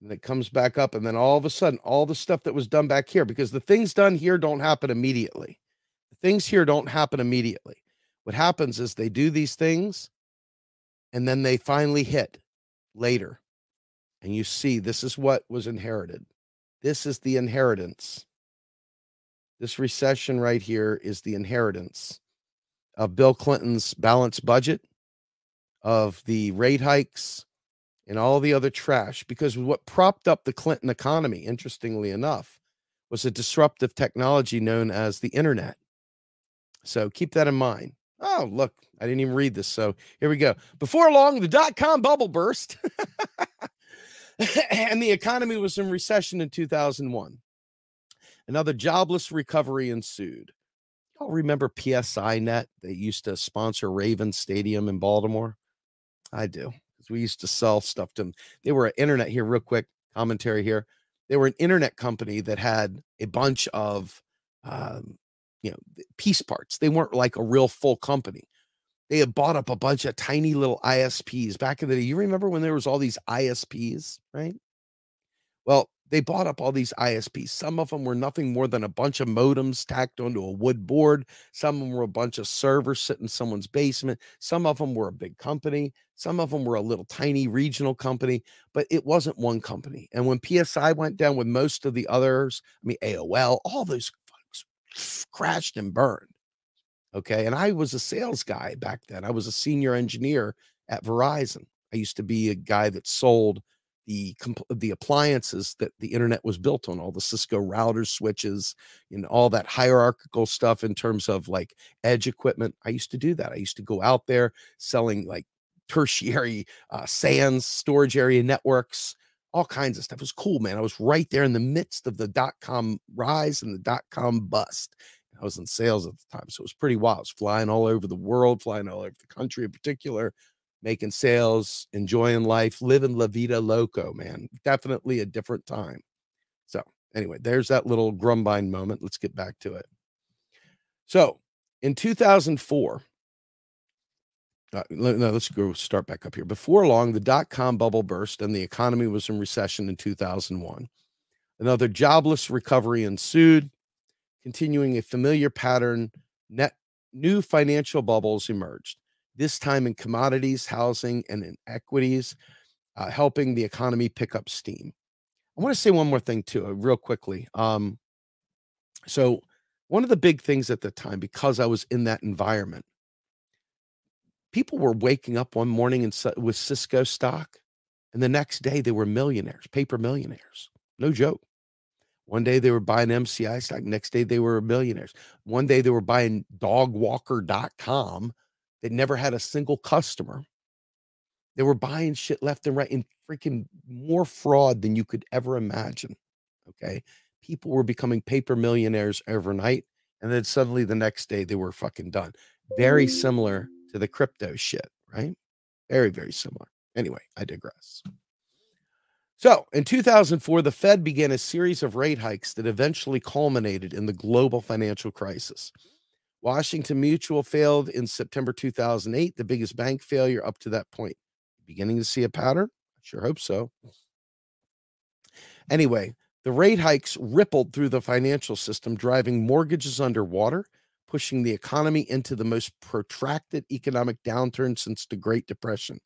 and it comes back up, and then all of a sudden, all the stuff that was done back here, because the things done here don't happen immediately. The things here don't happen immediately. What happens is they do these things, and then they finally hit later. And you see, this is what was inherited. This is the inheritance. This recession right here is the inheritance of Bill Clinton's balanced budget, of the rate hikes, and all the other trash. Because what propped up the Clinton economy, interestingly enough, was a disruptive technology known as the internet. So keep that in mind. Oh, look, I didn't even read this. So here we go. Before long, the dot-com bubble burst. And the economy was in recession in 2001. Another jobless recovery ensued. Y'all remember PSI Net? They used to sponsor Ravens Stadium in Baltimore. I do, because we used to sell stuff to them. They were an internet, here real quick, commentary here. They were an internet company that had a bunch of, you know, piece parts. They weren't like a real full company. They had bought up a bunch of tiny little ISPs back in the day. You remember when there was all these ISPs, right? Well, they bought up all these ISPs. Some of them were nothing more than a bunch of modems tacked onto a wood board. Some of them were a bunch of servers sitting in someone's basement. Some of them were a big company. Some of them were a little tiny regional company, but it wasn't one company. And when PSI went down with most of the others, I mean, AOL, all those folks crashed and burned. Okay. And I was a sales guy back then. I was a senior engineer at Verizon. I used to be a guy that sold the appliances that the internet was built on, all the Cisco routers, switches, you know, all that hierarchical stuff in terms of like edge equipment. I used to do that. I used to go out there selling like tertiary SANs, storage area networks, all kinds of stuff. It was cool, man. I was right there in the midst of the dot-com rise and the dot-com bust. I was in sales at the time, so it was pretty wild. I was flying all over the world, flying all over the country in particular, making sales, enjoying life, living La Vida Loco, man. Definitely a different time. So anyway, there's that little Grumbine moment. Let's get back to it. So in 2004, let's go start back up here. Before long, the dot-com bubble burst and the economy was in recession in 2001. Another jobless recovery ensued, continuing a familiar pattern. New financial bubbles emerged, this time in commodities, housing, and in equities, helping the economy pick up steam. I want to say one more thing too, real quickly. So one of the big things at the time, because I was in that environment, people were waking up one morning with Cisco stock, and the next day they were millionaires, paper millionaires, no joke. One day they were buying MCI stock, next day they were millionaires. One day they were buying dogwalker.com. They never had a single customer. They were buying shit left and right, and freaking more fraud than you could ever imagine. Okay. People were becoming paper millionaires overnight. And then suddenly the next day they were fucking done. Very similar to the crypto shit, right? Very, very similar. Anyway, I digress. So in 2004, the Fed began a series of rate hikes that eventually culminated in the global financial crisis. Washington Mutual failed in September 2008, the biggest bank failure up to that point. Beginning to see a pattern? I sure hope so. Anyway, the rate hikes rippled through the financial system, driving mortgages underwater, pushing the economy into the most protracted economic downturn since the Great Depression.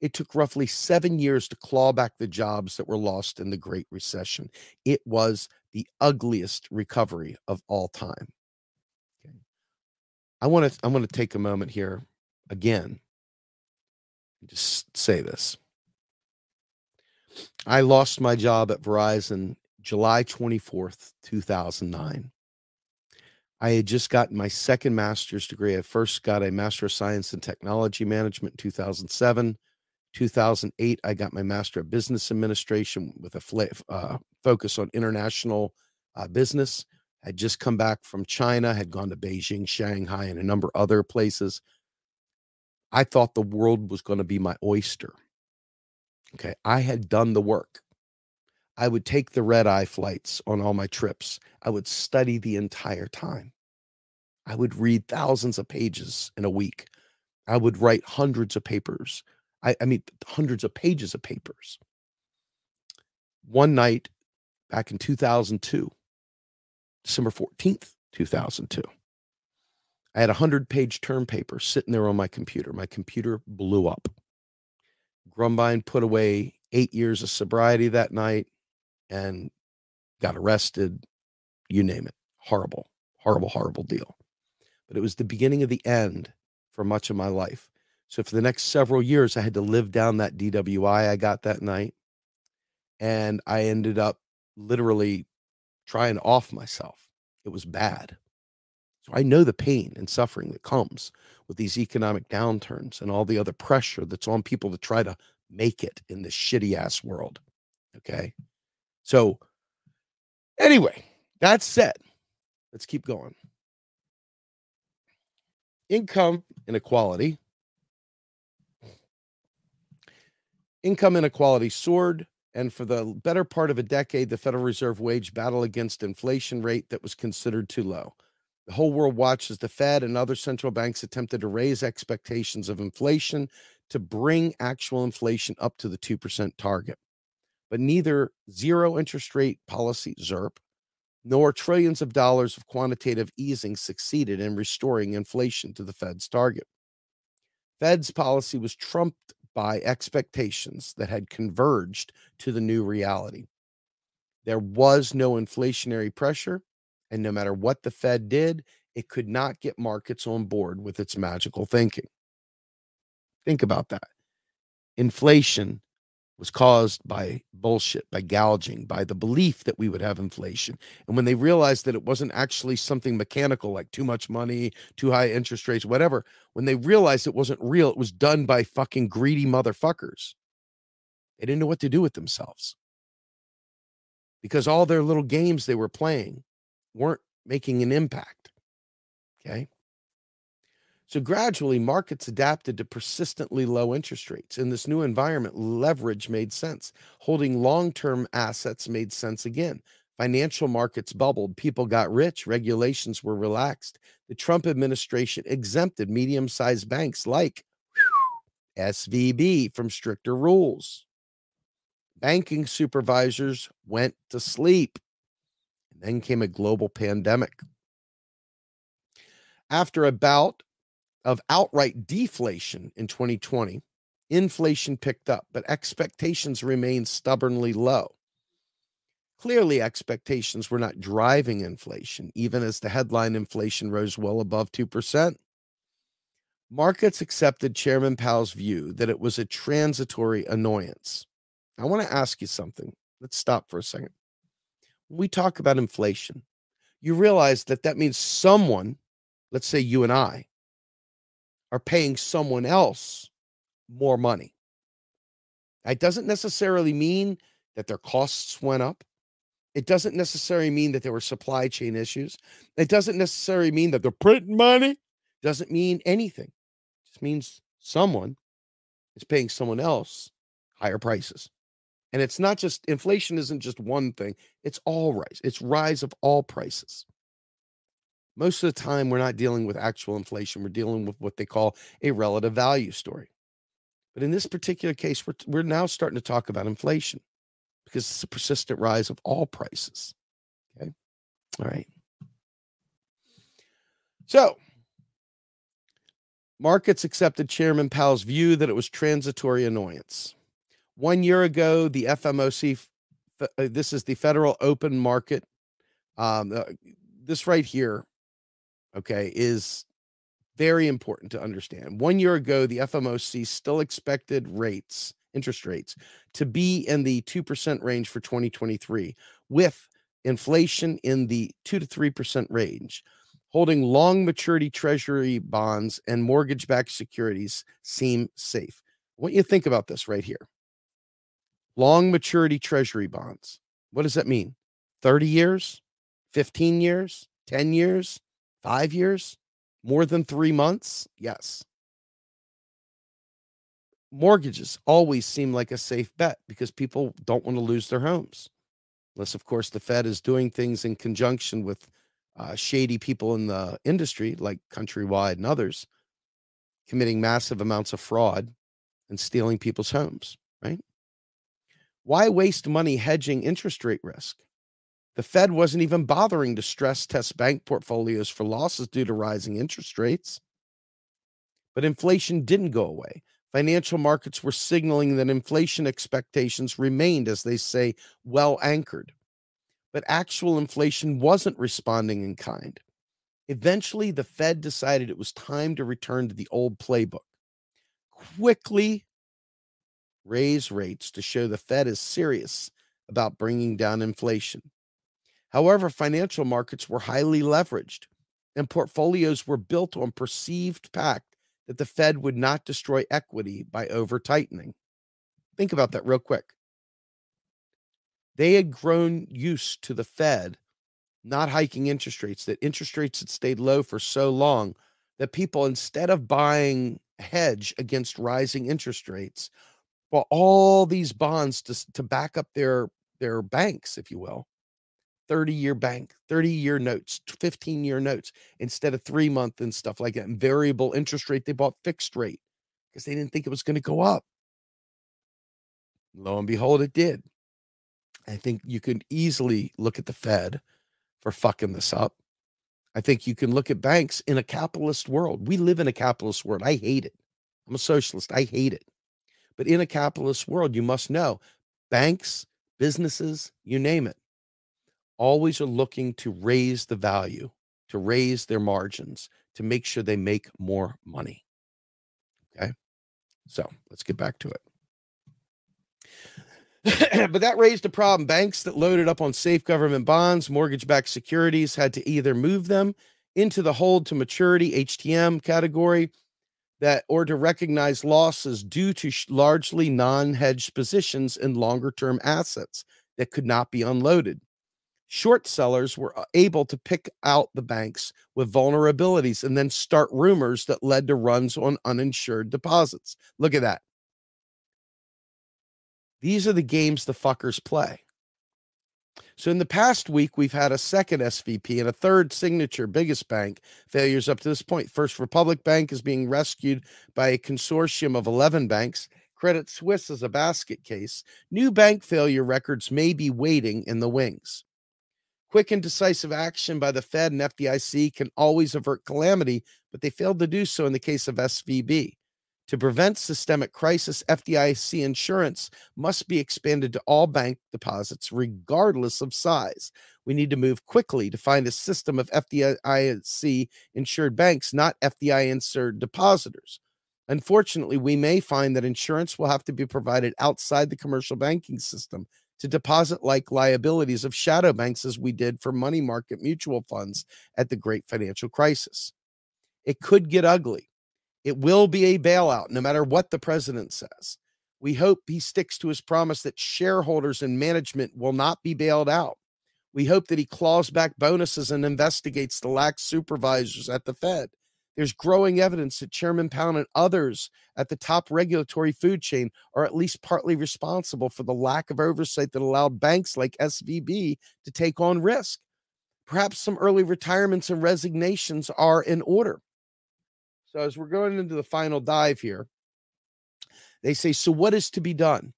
It took roughly 7 years to claw back the jobs that were lost in the Great Recession. It was the ugliest recovery of all time. I'm going to take a moment here again and just say this. I lost my job at Verizon July 24th, 2009. I had just gotten my second master's degree. I first got a Master of Science in Technology Management in 2007. 2008, I got my Master of Business Administration with a focus on international business. I'd just come back from China, had gone to Beijing, Shanghai, and a number of other places. I thought the world was going to be my oyster. Okay, I had done the work. I would take the red-eye flights on all my trips. I would study the entire time. I would read thousands of pages in a week. I would write hundreds of papers. I mean, hundreds of pages of papers. One night back in 2002, December 14th, 2002. I had a 100-page term paper sitting there on my computer. My computer blew up. Grumbine put away 8 years of sobriety that night and got arrested. You name it. Horrible, horrible, horrible deal. But it was the beginning of the end for much of my life. So for the next several years, I had to live down that DWI I got that night. And I ended up literally trying to off myself. It was bad. So I know the pain and suffering that comes with these economic downturns and all the other pressure that's on people to try to make it in this shitty ass world. Okay. So anyway, that said, let's keep going. Income inequality. Income inequality soared. And for the better part of a decade, the Federal Reserve waged battle against inflation rate that was considered too low. The whole world watched as the Fed and other central banks attempted to raise expectations of inflation to bring actual inflation up to the 2% target. but neither zero interest rate policy, ZIRP, nor trillions of dollars of quantitative easing succeeded in restoring inflation to the Fed's target. Fed's policy was trumped by expectations that had converged to the new reality. There was no inflationary pressure, and no matter what the Fed did, it could not get markets on board with its magical thinking. Think about that. Inflation was caused by bullshit, by gouging, by the belief that we would have inflation. And when they realized that it wasn't actually something mechanical, like too much money, too high interest rates, whatever, when they realized it wasn't real, it was done by fucking greedy motherfuckers. They didn't know what to do with themselves, because all their little games they were playing weren't making an impact. Okay. So gradually, markets adapted to persistently low interest rates. In this new environment, leverage made sense. Holding long-term assets made sense again. Financial markets bubbled. People got rich. Regulations were relaxed. The Trump administration exempted medium-sized banks like SVB from stricter rules. Banking supervisors went to sleep. And then came a global pandemic. After a bout of outright deflation in 2020, inflation picked up, but expectations remained stubbornly low. Clearly, expectations were not driving inflation, even as the headline inflation rose well above 2%. Markets accepted Chairman Powell's view that it was a transitory annoyance. I want to ask you something. Let's stop for a second. When we talk about inflation, you realize that that means someone, let's say you and I, are paying someone else more money. That doesn't necessarily mean that their costs went up. It doesn't necessarily mean that there were supply chain issues. It doesn't necessarily mean that they're printing money. Doesn't mean anything. It just means someone is paying someone else higher prices. And it's not just, inflation isn't just one thing. It's all rise. It's rise of all prices. Most of the time, we're not dealing with actual inflation. We're dealing with what they call a relative value story. But in this particular case, we're now starting to talk about inflation because it's a persistent rise of all prices. Okay. All right. So markets accepted Chairman Powell's view that it was transitory annoyance. 1 year ago, the FOMC, this is the Federal Open Market, this right here, okay, is very important to understand. 1 year ago, the FOMC still expected rates, interest rates, to be in the 2% range for 2023, with inflation in the 2 to 3% range. Holding long maturity treasury bonds and mortgage-backed securities seem safe. I want you to think about this right here. Long maturity treasury bonds. What does that mean? 30 years, 15 years, 10 years? 5 years? More than 3 months? Yes. Mortgages always seem like a safe bet because people don't want to lose their homes. Unless, of course, the Fed is doing things in conjunction with shady people in the industry like Countrywide and others, committing massive amounts of fraud and stealing people's homes, right? Why waste money hedging interest rate risk? The Fed wasn't even bothering to stress test bank portfolios for losses due to rising interest rates. But inflation didn't go away. Financial markets were signaling that inflation expectations remained, as they say, well anchored. But actual inflation wasn't responding in kind. Eventually, the Fed decided it was time to return to the old playbook. Quickly raise rates to show the Fed is serious about bringing down inflation. However, financial markets were highly leveraged, and portfolios were built on perceived pact that the Fed would not destroy equity by over-tightening. Think about that real quick. They had grown used to the Fed not hiking interest rates, that interest rates had stayed low for so long that people, instead of buying a hedge against rising interest rates, bought all these bonds to back up their banks, if you will. 30-year bank, 30-year notes, 15-year notes, instead of 3-month and stuff like that. And variable interest rate, they bought fixed rate because they didn't think it was going to go up. Lo and behold, it did. I think you could easily look at the Fed for fucking this up. I think you can look at banks in a capitalist world. We live in a capitalist world. I hate it. I'm a socialist. I hate it. But in a capitalist world, you must know banks, businesses, you name it, always are looking to raise the value, to raise their margins, to make sure they make more money. Okay. So let's get back to it. But that raised a problem. Banks that loaded up on safe government bonds, mortgage-backed securities, had to either move them into the hold to maturity (HTM) category, that or to recognize losses due to largely non-hedged positions in longer-term assets that could not be unloaded. Short sellers were able to pick out the banks with vulnerabilities and then start rumors that led to runs on uninsured deposits. Look at that. These are the games the fuckers play. So in the past week, we've had a second SVP and a third signature biggest bank failures up to this point. First Republic Bank is being rescued by a consortium of 11 banks. Credit Suisse is a basket case. New bank failure records may be waiting in the wings. Quick and decisive action by the Fed and FDIC can always avert calamity, but they failed to do so in the case of SVB. To prevent systemic crisis, FDIC insurance must be expanded to all bank deposits, regardless of size. We need to move quickly to find a system of FDIC-insured banks, not FDIC-insured depositors. Unfortunately, we may find that insurance will have to be provided outside the commercial banking system to deposit-like liabilities of shadow banks, as we did for money market mutual funds at the Great Financial Crisis. It could get ugly. It will be a bailout, no matter what the president says. We hope he sticks to his promise that shareholders and management will not be bailed out. We hope that he claws back bonuses and investigates the lax supervisors at the Fed. There's growing evidence that Chairman Powell and others at the top regulatory food chain are at least partly responsible for the lack of oversight that allowed banks like SVB to take on risk. Perhaps some early retirements and resignations are in order. So as we're going into the final dive here, they say, so what is to be done?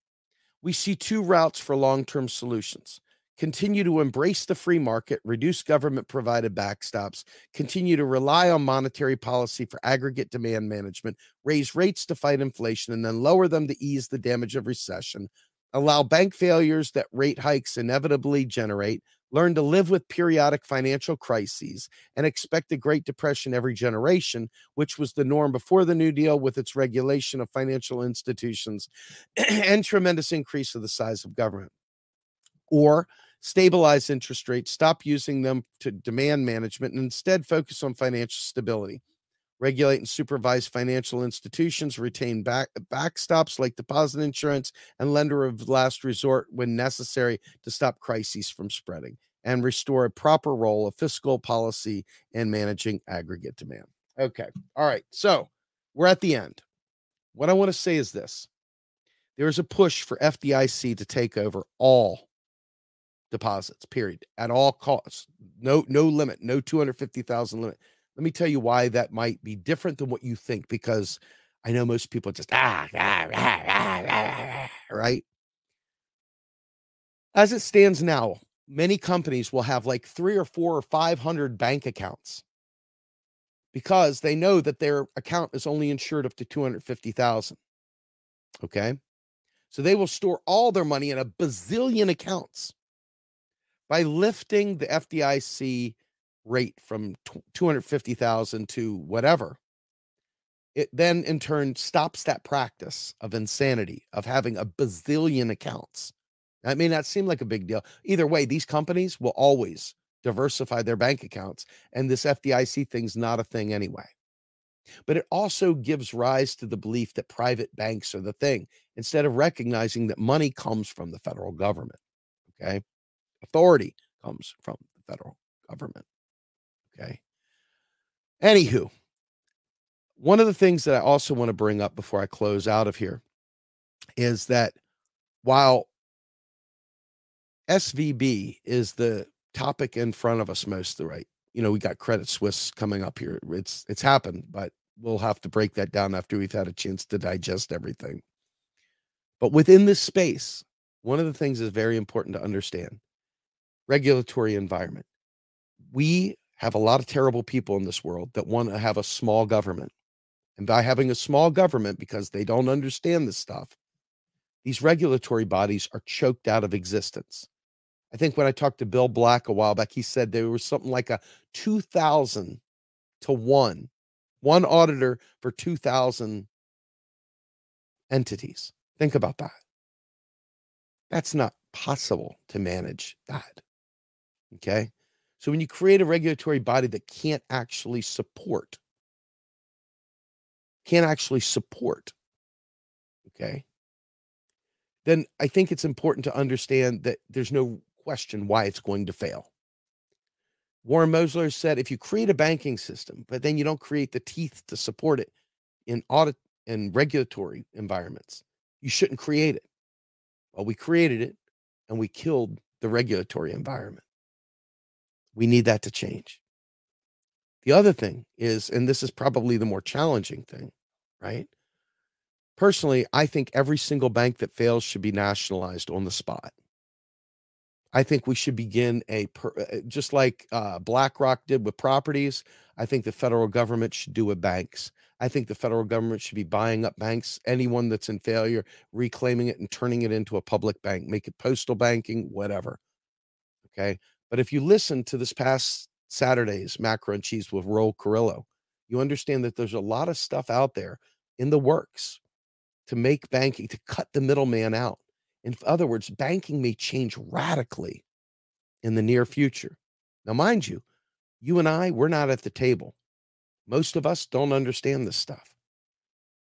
We see two routes for long-term solutions. Continue to embrace the free market, reduce government-provided backstops, continue to rely on monetary policy for aggregate demand management, raise rates to fight inflation, and then lower them to ease the damage of recession, allow bank failures that rate hikes inevitably generate, learn to live with periodic financial crises, and expect the Great Depression every generation, which was the norm before the New Deal with its regulation of financial institutions and tremendous increase of the size of government. Or stabilize interest rates, stop using them to demand management, and instead focus on financial stability. Regulate and supervise financial institutions, retain backstops like deposit insurance and lender of last resort when necessary to stop crises from spreading, and restore a proper role of fiscal policy in managing aggregate demand. Okay. All right. So we're at the end. What I want to say is this. There is a push for FDIC to take over all deposits, period, at all costs. No limit, no $250,000 limit. Let me tell you why that might be different than what you think, because I know most people just, right? As it stands now, many companies will have like 300 or 400 or 500 bank accounts because they know that their account is only insured up to $250,000. Okay. So they will store all their money in a bazillion accounts. By lifting the FDIC rate from 250,000 to whatever, it then in turn stops that practice of insanity of having a bazillion accounts. Now, it may not seem like a big deal. Either way, these companies will always diversify their bank accounts, and this FDIC thing's not a thing anyway. But it also gives rise to the belief that private banks are the thing, instead of recognizing that money comes from the federal government. Okay, authority comes from the federal government. Okay. Anywho, one of the things that I also want to bring up before I close out of here is that while SVB is the topic in front of us most, right? You know, we got Credit Suisse coming up here. It's happened, but we'll have to break that down after we've had a chance to digest everything. But within this space, one of the things is very important to understand: regulatory environment. We have a lot of terrible people in this world that want to have a small government. And by having a small government, because they don't understand this stuff, these regulatory bodies are choked out of existence. I think when I talked to Bill Black a while back, he said there was something like a 2,000 to 1, one auditor for 2,000 entities. Think about that. That's not possible to manage that. Okay. So when you create a regulatory body that can't actually support, okay, then I think it's important to understand that there's no question why it's going to fail. Warren Mosler said, if you create a banking system, but then you don't create the teeth to support it in audit and regulatory environments, you shouldn't create it. Well, we created it and we killed the regulatory environment. We need that to change. The other thing is, and this is probably the more challenging thing, right? Personally, I think every single bank that fails should be nationalized on the spot. I think we should begin just like BlackRock did with properties. I think the federal government should do with banks. I think the federal government should be buying up banks, anyone that's in failure, reclaiming it and turning it into a public bank, make it postal banking, whatever. Okay. But if you listen to this past Saturday's Macro and Cheese with Roel Carrillo, you understand that there's a lot of stuff out there in the works to make banking, to cut the middleman out. In other words, banking may change radically in the near future. Now, mind you, you and I, we're not at the table. Most of us don't understand this stuff.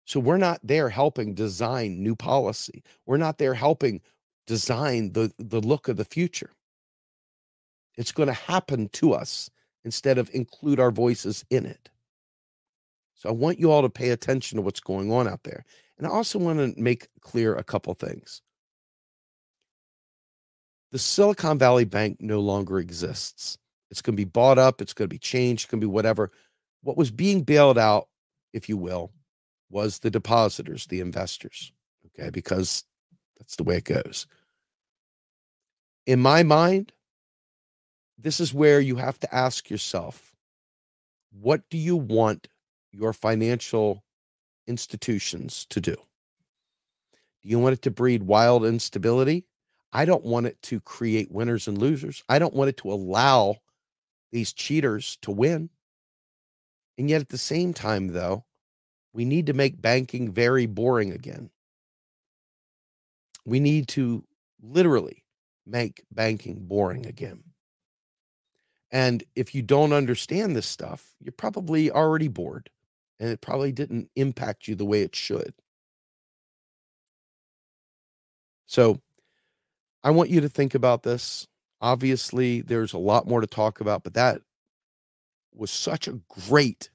So we're not there helping design new policy. We're not there helping design the look of the future. It's going to happen to us instead of include our voices in it. So I want you all to pay attention to what's going on out there. And I also want to make clear a couple things. The Silicon Valley Bank no longer exists. It's going to be bought up. It's going to be changed. It's going to be whatever. What was being bailed out, if you will, was the depositors, the investors, okay? Because that's the way it goes. In my mind, this is where you have to ask yourself, what do you want your financial institutions to do? Do you want it to breed wild instability? I don't want it to create winners and losers. I don't want it to allow these cheaters to win. And yet at the same time, though, we need to make banking very boring again. We need to literally make banking boring again. And if you don't understand this stuff, you're probably already bored and it probably didn't impact you the way it should. So I want you to think about this. Obviously, there's a lot more to talk about, but that was such a great,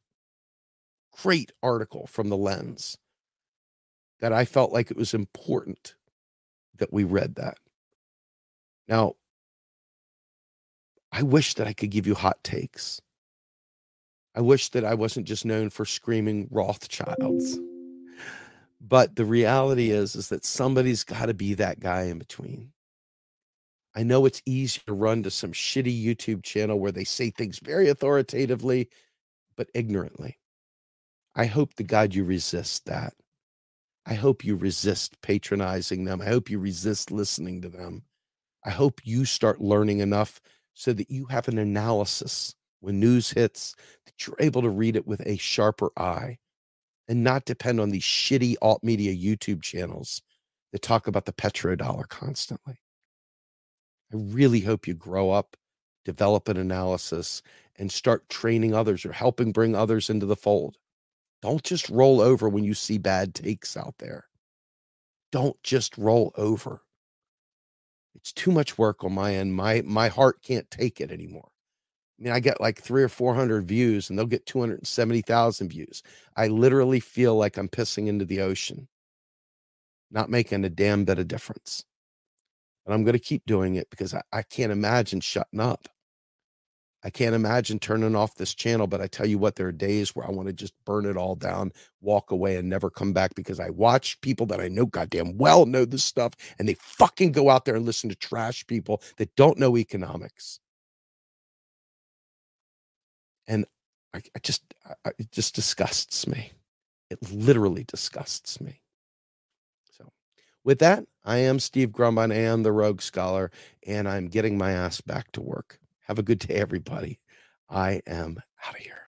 great article from The Lens that I felt like it was important that we read that. Now, I wish that I could give you hot takes. I wish that I wasn't just known for screaming Rothschilds. But the reality is that somebody's got to be that guy in between. I know it's easy to run to some shitty YouTube channel where they say things very authoritatively, but ignorantly. I hope to God you resist that. I hope you resist patronizing them. I hope you resist listening to them. I hope you start learning enough so that you have an analysis when news hits, that you're able to read it with a sharper eye and not depend on these shitty alt media YouTube channels that talk about the petrodollar constantly. I really hope you grow up, develop an analysis, and start training others or helping bring others into the fold. Don't just roll over when you see bad takes out there. Don't just roll over. It's too much work on my end. My heart can't take it anymore. I mean, I get like 300 or 400 views and they'll get 270,000 views. I literally feel like I'm pissing into the ocean, not making a damn bit of difference. But I'm going to keep doing it because I can't imagine shutting up. I can't imagine turning off this channel, but I tell you what, there are days where I want to just burn it all down, walk away, and never come back, because I watch people that I know goddamn well know this stuff, and they fucking go out there and listen to trash people that don't know economics. And it just disgusts me. It literally disgusts me. So with that, I am Steve Grumbine. I am the Rogue Scholar, and I'm getting my ass back to work. Have a good day, everybody. I am out of here.